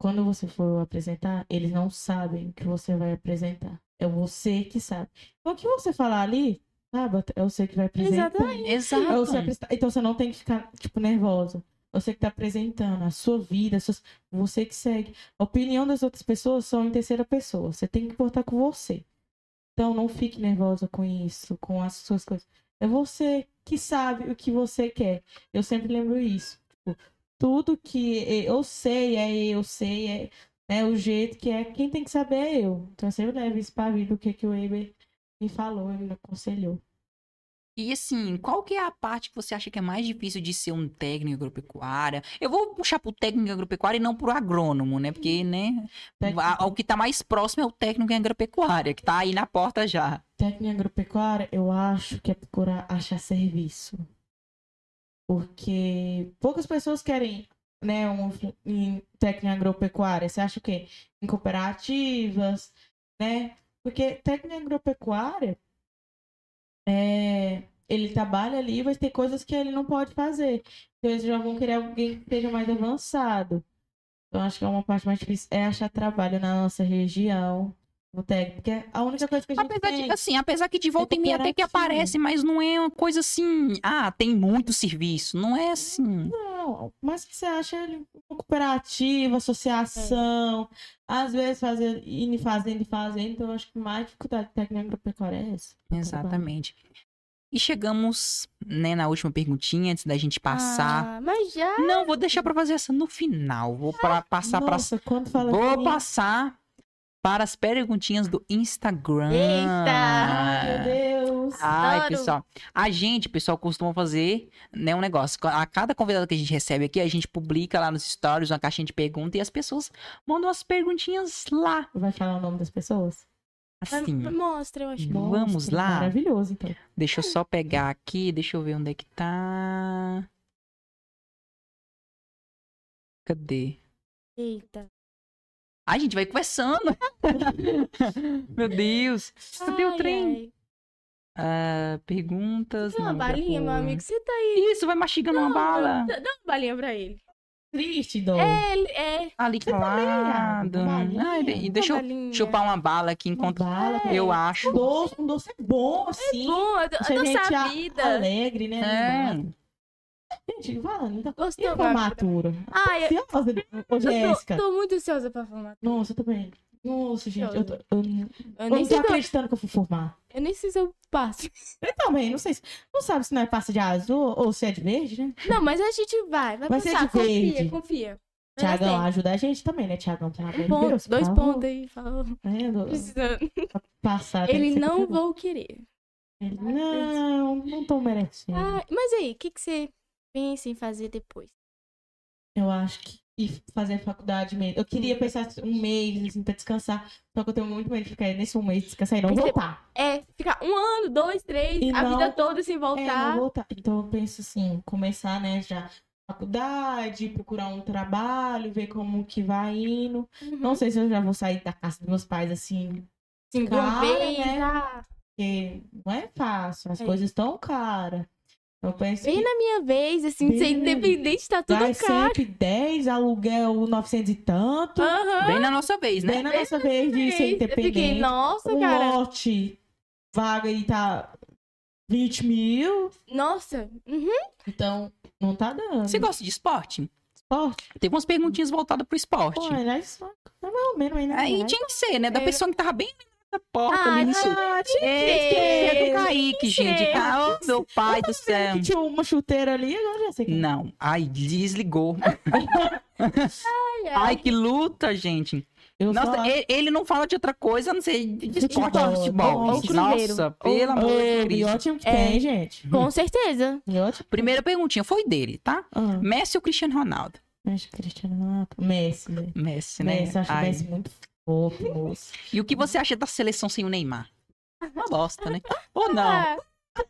quando você for apresentar, eles não sabem o que você vai apresentar. É você que sabe. Então, o que você falar ali, sabe? É você que vai apresentar. Exatamente. Exatamente. É você, então, você não tem que ficar, tipo, nervosa. Você que está apresentando a sua vida, a sua... você que segue. A opinião das outras pessoas são em terceira pessoa. Você tem que importar com você. Então, não fique nervosa com isso, com as suas coisas. É você que sabe o que você quer. Eu sempre lembro isso. Tipo, tudo que eu sei é eu sei, é, né, o jeito que é. Quem tem que saber é eu. Então, eu sempre levo isso para a vida, o que, que o Weber me falou, ele me aconselhou. E assim, qual que é a parte que você acha que é mais difícil de ser um técnico agropecuária? Eu vou puxar pro técnico agropecuária e não pro agrônomo, né? Porque, né, a, o que tá mais próximo é o técnico em agropecuária, que tá aí na porta já. Técnico em agropecuária, eu acho que é procurar achar serviço. Porque poucas pessoas querem, né, um em técnico em agropecuária. Você acha o quê? Em cooperativas, né? Porque técnico em agropecuária... É, ele trabalha ali, mas tem coisas que ele não pode fazer. Então eles já vão querer alguém que seja mais avançado. Então acho que é uma parte mais difícil é achar trabalho na nossa região, no técnico, porque a única coisa que a gente apesar tem... De, assim, apesar que de volta é em mim até que aparece, mas não é uma coisa assim... Ah, tem muito serviço, não é assim... Não, mas que você acha uma cooperativa, associação, é. Às vezes fazer, ir fazendo e fazendo, então eu acho que mais dificuldade técnica agropecuária é essa. Exatamente. E chegamos, né, na última perguntinha, antes da gente passar. Ah, mas já... Não, vou deixar pra fazer essa no final, vou pra, passar Nossa, pra... quando fala Vou assim... passar... para as perguntinhas do Instagram. Eita! Meu Deus! Ai, adoro. Pessoal. A gente, pessoal, costuma fazer, né, um negócio. A cada convidado que a gente recebe aqui, a gente publica lá nos stories uma caixinha de perguntas e as pessoas mandam as perguntinhas lá. Vai falar o nome das pessoas? Assim. Mostra, eu acho. Vamos Mostra. Lá? Maravilhoso, então. Deixa eu só pegar aqui, deixa eu ver onde é que tá. Cadê? Eita. A gente vai conversando. Meu Deus. Cadê o trem? Ah, perguntas. Dá uma balinha, meu amigo. Você tá aí. Isso, vai mastigando não, uma bala. Dá uma balinha pra ele. Triste, Dom. É, é. Ali que lá. E deixa eu chupar uma bala aqui enquanto. Bala, é. Eu acho. Um doce, um doce é bom, assim. É bom, a nossa vida. Alegre, né? É. Gente, mano, tá gostando da formatura. Ai, eu tô, Jéssica. tô muito ansiosa pra formatura. Nossa, eu também. Nossa, gente, eu, tô, eu, eu, eu nem tô acreditando eu... que eu fui formar. Eu nem sei se eu passo. Eu também, não sei se... Não sabe se não é pasta de azul ou se é de verde, né? Não, mas a gente vai, vai, vai passar. Ser de confia, verde. confia. Tiagão, ajuda a gente também, né, Tiagão? Um ponto, dois pontos aí, falou. É, do... Precisando. Passar, Ele não que vou querer. Ele, não, não tô merecendo. Ah, mas aí, o que que você... Pense em fazer depois. Eu acho que ir fazer faculdade mesmo. Eu queria pensar um mês, assim, pra descansar. Só que eu tenho muito medo de ficar nesse um mês descansar e não Porque voltar. É, ficar um ano, dois, três, e a não... vida toda sem voltar. É, não voltar. Então eu penso assim, começar, né, já faculdade, procurar um trabalho, ver como que vai indo. Uhum. Não sei se eu já vou sair da casa dos meus pais, assim, Sim, cara, né? Porque não é fácil, as é. coisas estão caras. Eu penso bem que... na minha vez, assim, bem... ser independente, tá tudo Vai caro. cento e dez, aluguel novecentos e tanto. Uhum. Bem na nossa vez, né? Bem na bem nossa vez, vez de ser independente. Eu fiquei, nossa, um cara. lote, vaga aí tá vinte mil. Nossa. Uhum. Então, não tá dando. Você gosta de esporte? Esporte? Tem umas perguntinhas voltadas pro esporte. Pô, é só... Não, menos ainda. Aí tinha que ser, né? Da é. pessoa que tava bem... A porta ah, ali no sul. É do Kaique, gente. Ah, oh, meu pai do céu. Que tinha uma chuteira ali, agora já sei que... Não. Ai, desligou. ai, ai. ai, que luta, gente. Eu Nossa, só... ele, ele não fala de outra coisa, não sei, de esporte, de futebol. Nossa, Nossa pelo amor de Deus. E ótimo que tem, é, gente. Com certeza. Primeira perguntinha foi dele, tá? Uhum. Messi ou Cristiano Ronaldo? Acho que Cristiano Ronaldo. Messi, né? Messi, né? Messi, acho Messi muito... Oh, e o que você acha da seleção sem o Neymar? Uma bosta, né? Ou não? Eu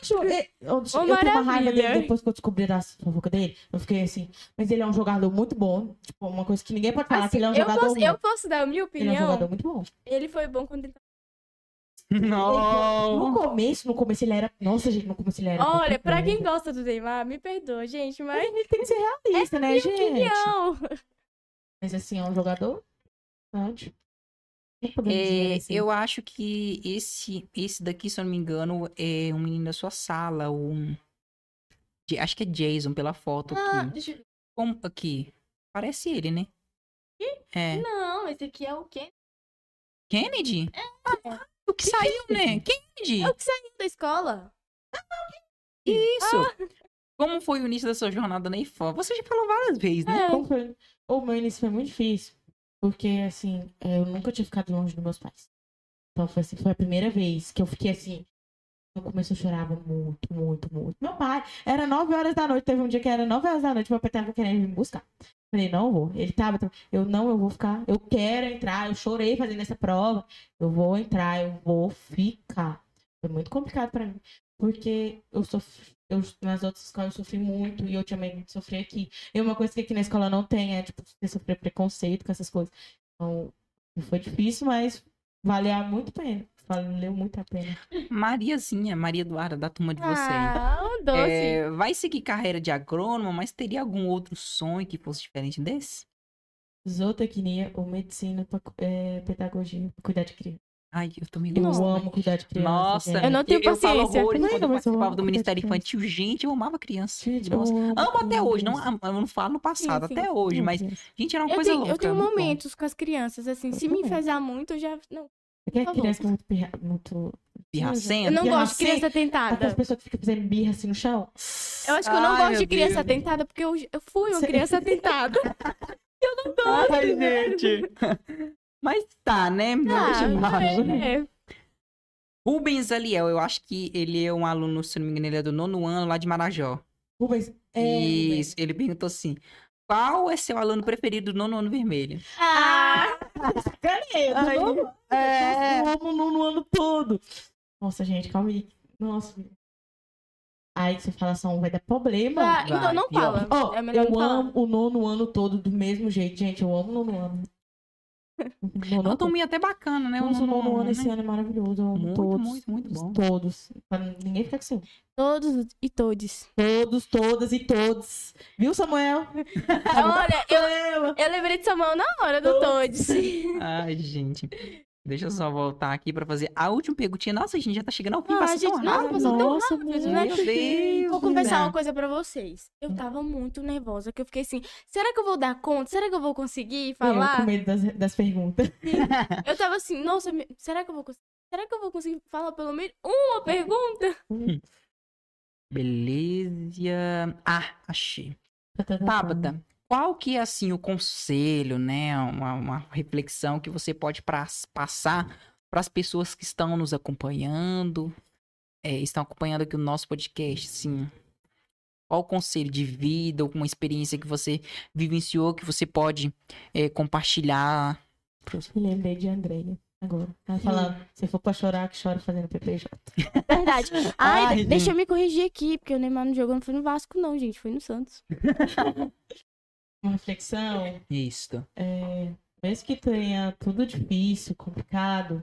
acho... Eu, eu, eu tenho uma raiva dele depois que eu descobri a fofoca dele. Eu fiquei assim... Mas ele é um jogador muito bom. Tipo, uma coisa que ninguém pode falar. Assim, ele é um eu jogador posso, bom. Eu posso dar a minha opinião? Ele é um jogador muito bom. Ele foi bom quando ele... Não. No começo, no começo ele era... Nossa, gente, no começo ele era... Olha, pra quem gosta do Neymar, me perdoa, gente, mas... Ele tem que ser realista, é né, gente? Opinião. Mas assim, é um jogador? Pode. É, assim. Eu acho que esse, esse daqui, se eu não me engano, é um menino da sua sala, um... Acho que é Jason, pela foto ah, aqui. Deixa... Como, aqui. Parece ele, né? Que? É. Não, esse aqui é o Kennedy. Kennedy? É. Ah, o que, que saiu, que... né? Kennedy! É o que saiu da escola. Isso! Ah. Como foi o início da sua jornada na I F O? Você já falou várias vezes, né? É. O meu início foi muito difícil. Porque, assim, eu nunca tinha ficado longe dos meus pais. Então, foi, assim, foi a primeira vez que eu fiquei, assim... No começo eu chorava muito, muito, muito. Meu pai, era nove horas da noite. Teve um dia que era nove horas da noite. Meu pai tava querendo me buscar. Falei, não, eu vou. Ele tava... Eu não, eu vou ficar. Eu quero entrar. Eu chorei fazendo essa prova. Eu vou entrar, eu vou ficar. Foi muito complicado pra mim. Porque eu sofri... Eu, nas outras escolas eu sofri muito e eu tinha medo de sofrer aqui. E uma coisa que aqui na escola não tem é, tipo, você sofrer preconceito com essas coisas. Então, foi difícil, mas valia muito a pena. Valeu muito a pena. Mariazinha, Maria Eduarda, da turma de vocês. Ah, um doce. É, vai seguir carreira de agrônoma, mas teria algum outro sonho que fosse diferente desse? Zootecnia ou medicina, é, pedagogia, cuidar de criança. Ai, eu também gosto. Eu amo cuidar de criança. Nossa, gente. Eu não tenho paciência. Eu falo horrores quando eu participava do Ministério Infantil. Gente, eu amava criança. Gente, eu amo, amo até hoje. Não, eu não falo no passado, sim, sim, até hoje. Sim, mas, gente, era uma eu coisa tenho, louca. Eu tenho momentos bom. Com as crianças, assim. Se me enfesar muito, eu já... Não. Porque a criança é muito pirra... Muito... Pirracenta. Eu não pirracenta. Gosto de criança tentada. As pessoas que ficam fazendo birra assim no chão. Eu acho que eu não Ai, gosto de criança Deus. Tentada, porque eu, eu fui uma criança tentada. Eu não gosto. Ai, gente. Mas tá, né? Ah, é, é. Rubens Aliel, eu acho que ele é um aluno, se não me engano, ele é do nono ano, lá de Marajó. Rubens? É, isso, ele perguntou assim, qual é seu aluno preferido do nono ano vermelho? Ah! Caramba! É... Eu amo o nono ano todo. Nossa, gente, calma aí. Nossa. Aí você fala só um, vai dar problema. Ah, vai, então não pior. Fala. Oh, é eu não amo falar. O nono ano todo do mesmo jeito, gente. Eu amo o nono ano. A anatomia até bacana, né? Nossa, o nono ano, ano esse né? ano é maravilhoso. Muito, todos, muito, muito bom. Todos. Pra ninguém ficar com seu. Todos e todes. Todos, todas e todos. Viu, Samuel? Olha, eu, eu lembrei de Samuel na hora do todes. Ai, gente. Deixa eu só voltar aqui pra fazer a última perguntinha. Nossa, a gente já tá chegando ao fim. Ah, gente, nossa, passou tão rápido, meu Deus, né? Vou confessar uma coisa pra vocês. Eu tava muito nervosa, que eu fiquei assim, será que eu vou dar conta? Será que eu vou conseguir falar? Eu com medo das, das perguntas. Eu tava assim, nossa, será que eu vou conseguir? Será que eu vou conseguir falar pelo menos uma pergunta? Beleza. Ah, achei. Thábata. Qual que é, assim, o conselho, né, uma, uma reflexão que você pode pras, passar para as pessoas que estão nos acompanhando, é, estão acompanhando aqui o nosso podcast, sim. Qual o conselho de vida ou uma experiência que você vivenciou, que você pode é, compartilhar? Lembrei de Andréia agora. Ela falando, se for pra chorar, que chora fazendo P P J. Verdade. Ai, Ai deixa eu me corrigir aqui, porque o Neymar não jogou, não foi no Vasco não, gente, foi no Santos. Uma reflexão. Isso. É, mesmo que tenha tudo difícil, complicado,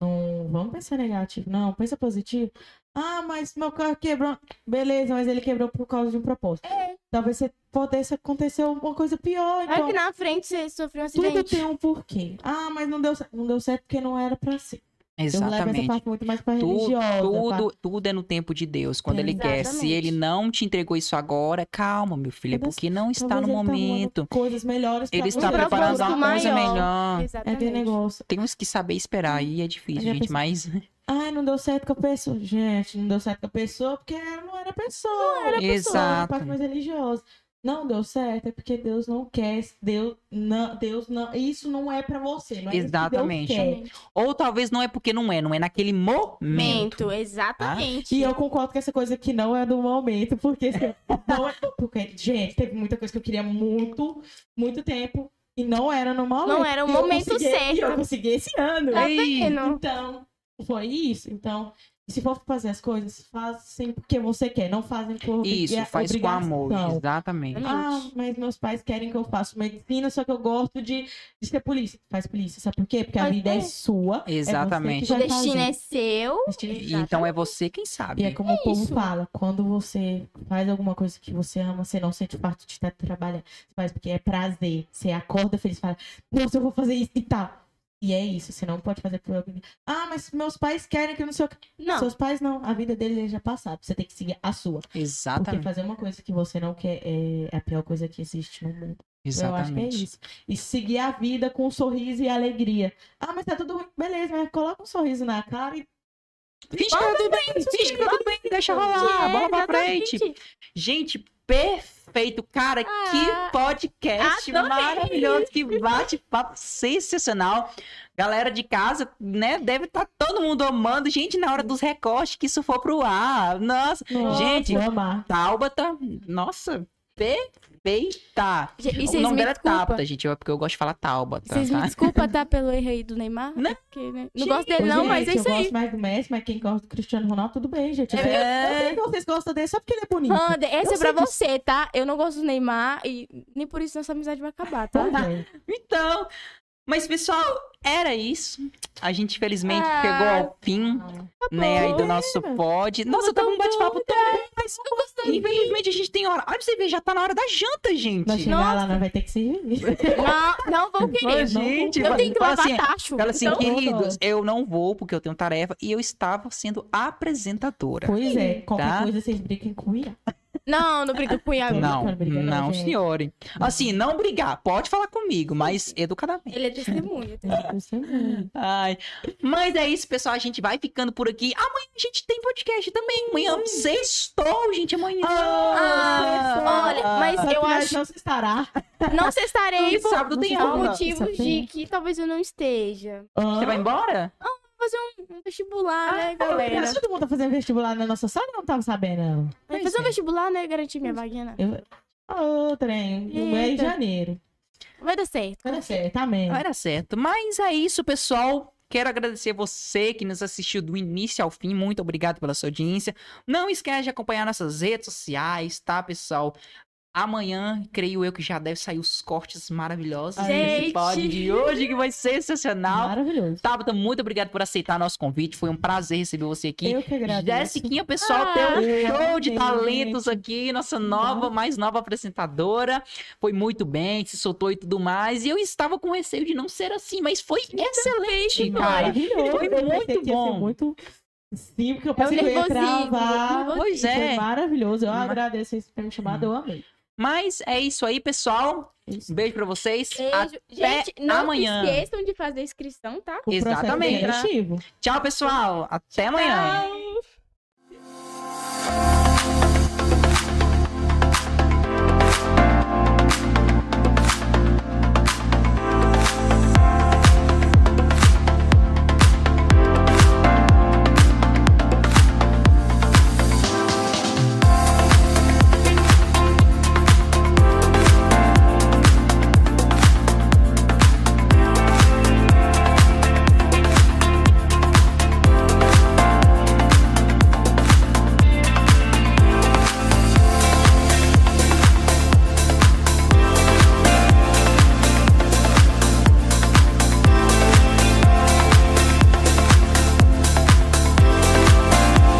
não vamos pensar negativo, não. Pensa positivo. Ah, mas meu carro quebrou. Beleza, mas ele quebrou por causa de um propósito. É. Talvez você pudesse acontecer uma coisa pior. Então... É que na frente você sofreu um acidente. Tudo tem um porquê. Ah, mas não deu, não deu certo porque não era pra ser. Exatamente. Eu levo essa parte muito mais pra religiosa, tudo, tudo é no tempo de Deus, quando é, Ele exatamente. Quer. Se Ele não te entregou isso agora, calma, meu filho, é porque não está no momento. Tá coisas melhores pra Ele está preparando uma coisa melhor. Exatamente. É aquele negócio. Temos que saber esperar, e é difícil, gente, penso... mas... Ai, não deu certo com a pessoa. Gente, não deu certo com a pessoa porque não era pessoa. Não era pessoa, era a parte mais religiosa. Não deu certo, é porque Deus não quer, Deus não, Deus não, isso não é pra você, não é exatamente. Que Deus quer. Ou talvez não é porque não é, não é naquele momento. Momento, exatamente. Tá? E eu concordo com essa coisa que não é do momento, porque não é porque, gente, teve muita coisa que eu queria muito, muito tempo e não era no momento. Não era o momento certo. Eu consegui esse ano. Tá vendo? Então, foi isso, então E se for fazer as coisas, fazem porque você quer, não fazem por Isso, obrig... faz obrigação. Com amor, exatamente. Ah, mas meus pais querem que eu faça medicina, só que eu gosto de, de ser polícia. Faz polícia, sabe por quê? Porque a mas vida tem... é sua. Exatamente. É o destino fazer. É seu. Destino é então é você quem sabe. E é como é o povo isso. fala, quando você faz alguma coisa que você ama, você não sente parte de estar trabalhando. Você faz porque é prazer. Você acorda feliz e fala, nossa, eu vou fazer isso e tal. E é isso, você não pode fazer por alguém. Ah, mas meus pais querem que eu não sei o que. Não. Seus pais não, a vida deles já passada. Você tem que seguir a sua. Exatamente. Porque fazer uma coisa que você não quer é a pior coisa que existe no mundo. Exatamente. Eu acho que é isso. E seguir a vida com um sorriso e alegria. Ah, mas tá tudo ruim. Beleza, mas coloca um sorriso na cara e... Finge que tá tudo bem, finge que tá tudo bem. Deixa rolar, bola pra frente. Gente, perfeito. Perfeito, cara, ah, que podcast adorei. Maravilhoso, que bate-papo sensacional. Galera de casa, né, deve estar tá todo mundo amando. Gente, na hora dos recortes, que isso for pro ar. Nossa, nossa gente, Thábata, nossa, perfeita. E o nome dela é Thábata, gente, é porque eu gosto de falar Thábata. Vocês tá? me desculpa, tá, pelo erro aí do Neymar? Não, é porque, né? não gosto dele não, gente, mas é isso aí. Eu gosto mais do Messi, mas quem gosta do Cristiano Ronaldo, tudo bem, gente. É... É... Eu sei que vocês gostam dele só porque ele é bonito. Anda, essa eu é pra que... você, tá? Eu não gosto do Neymar e nem por isso nossa amizade vai acabar, tá? Então, mas pessoal... Era isso. A gente, infelizmente, ah, pegou ao fim, tá né, aí do nosso pod. Nossa, tava um bate-papo tão bom, mas eu gostei. Infelizmente, a gente tem hora... Olha pra você ver, já tá na hora da janta, gente. Nós chegar lá, nós vai ter que se reunir. Não, não vão querer. Gente, eu tenho que levar assim, tacho. Fala assim, então, queridos, eu não vou, porque eu tenho tarefa, e eu estava sendo apresentadora. Pois é, tá? Qualquer coisa vocês briguem com o Iago. Não, não briga com o Iago. Não, não, briga, não, não senhor. Assim, não brigar. Pode falar comigo, mas educadamente. Ele é testemunha. Ai. Mas é isso, pessoal. A gente vai ficando por aqui. Amanhã a gente tem podcast também. Amanhã é sextou, gente. Amanhã. Ah, olha, mas ah, eu acho... Não sextará. Não sextarei por, sábado tem por motivos de que talvez eu não esteja. Ah. Você vai embora? Ah, vou fazer um, um vestibular, ah, né, galera? Mas todo mundo tá fazendo vestibular na nossa sala, eu não tava sabendo, não. Vai fazer um vestibular, né, garantir minha vaguinha, né? Eu... Ô, oh, trem, no mês de janeiro. Vai dar certo. Vai dar certo, amém. Vai dar certo. Mas é isso, pessoal. Quero agradecer você que nos assistiu do início ao fim. Muito obrigado pela sua audiência. Não esquece de acompanhar nossas redes sociais, tá, pessoal? Amanhã, creio eu, que já deve sair os cortes maravilhosos desse pod de hoje, que vai ser sensacional. Maravilhoso. Thábata, muito obrigado por aceitar nosso convite. Foi um prazer receber você aqui. Eu que agradeço. Jéssiquinha, pessoal, ah, teu show de talentos aqui. Nossa nova, ah. mais nova apresentadora. Foi muito bem, se soltou e tudo mais. E eu estava com receio de não ser assim, mas foi que excelente, cara. Maravilhoso. Foi muito bom. Muito... Sim, porque eu pensei eu que eu ia travar. Pois é. Foi maravilhoso. Eu Mas... agradeço isso por me chamar, eu amei. Mas é isso aí, pessoal. Isso. Beijo pra vocês. Beijo. Até Gente, não amanhã. Não esqueçam de fazer a inscrição, tá? O Exatamente. Tchau, pessoal. Até amanhã. Tchau.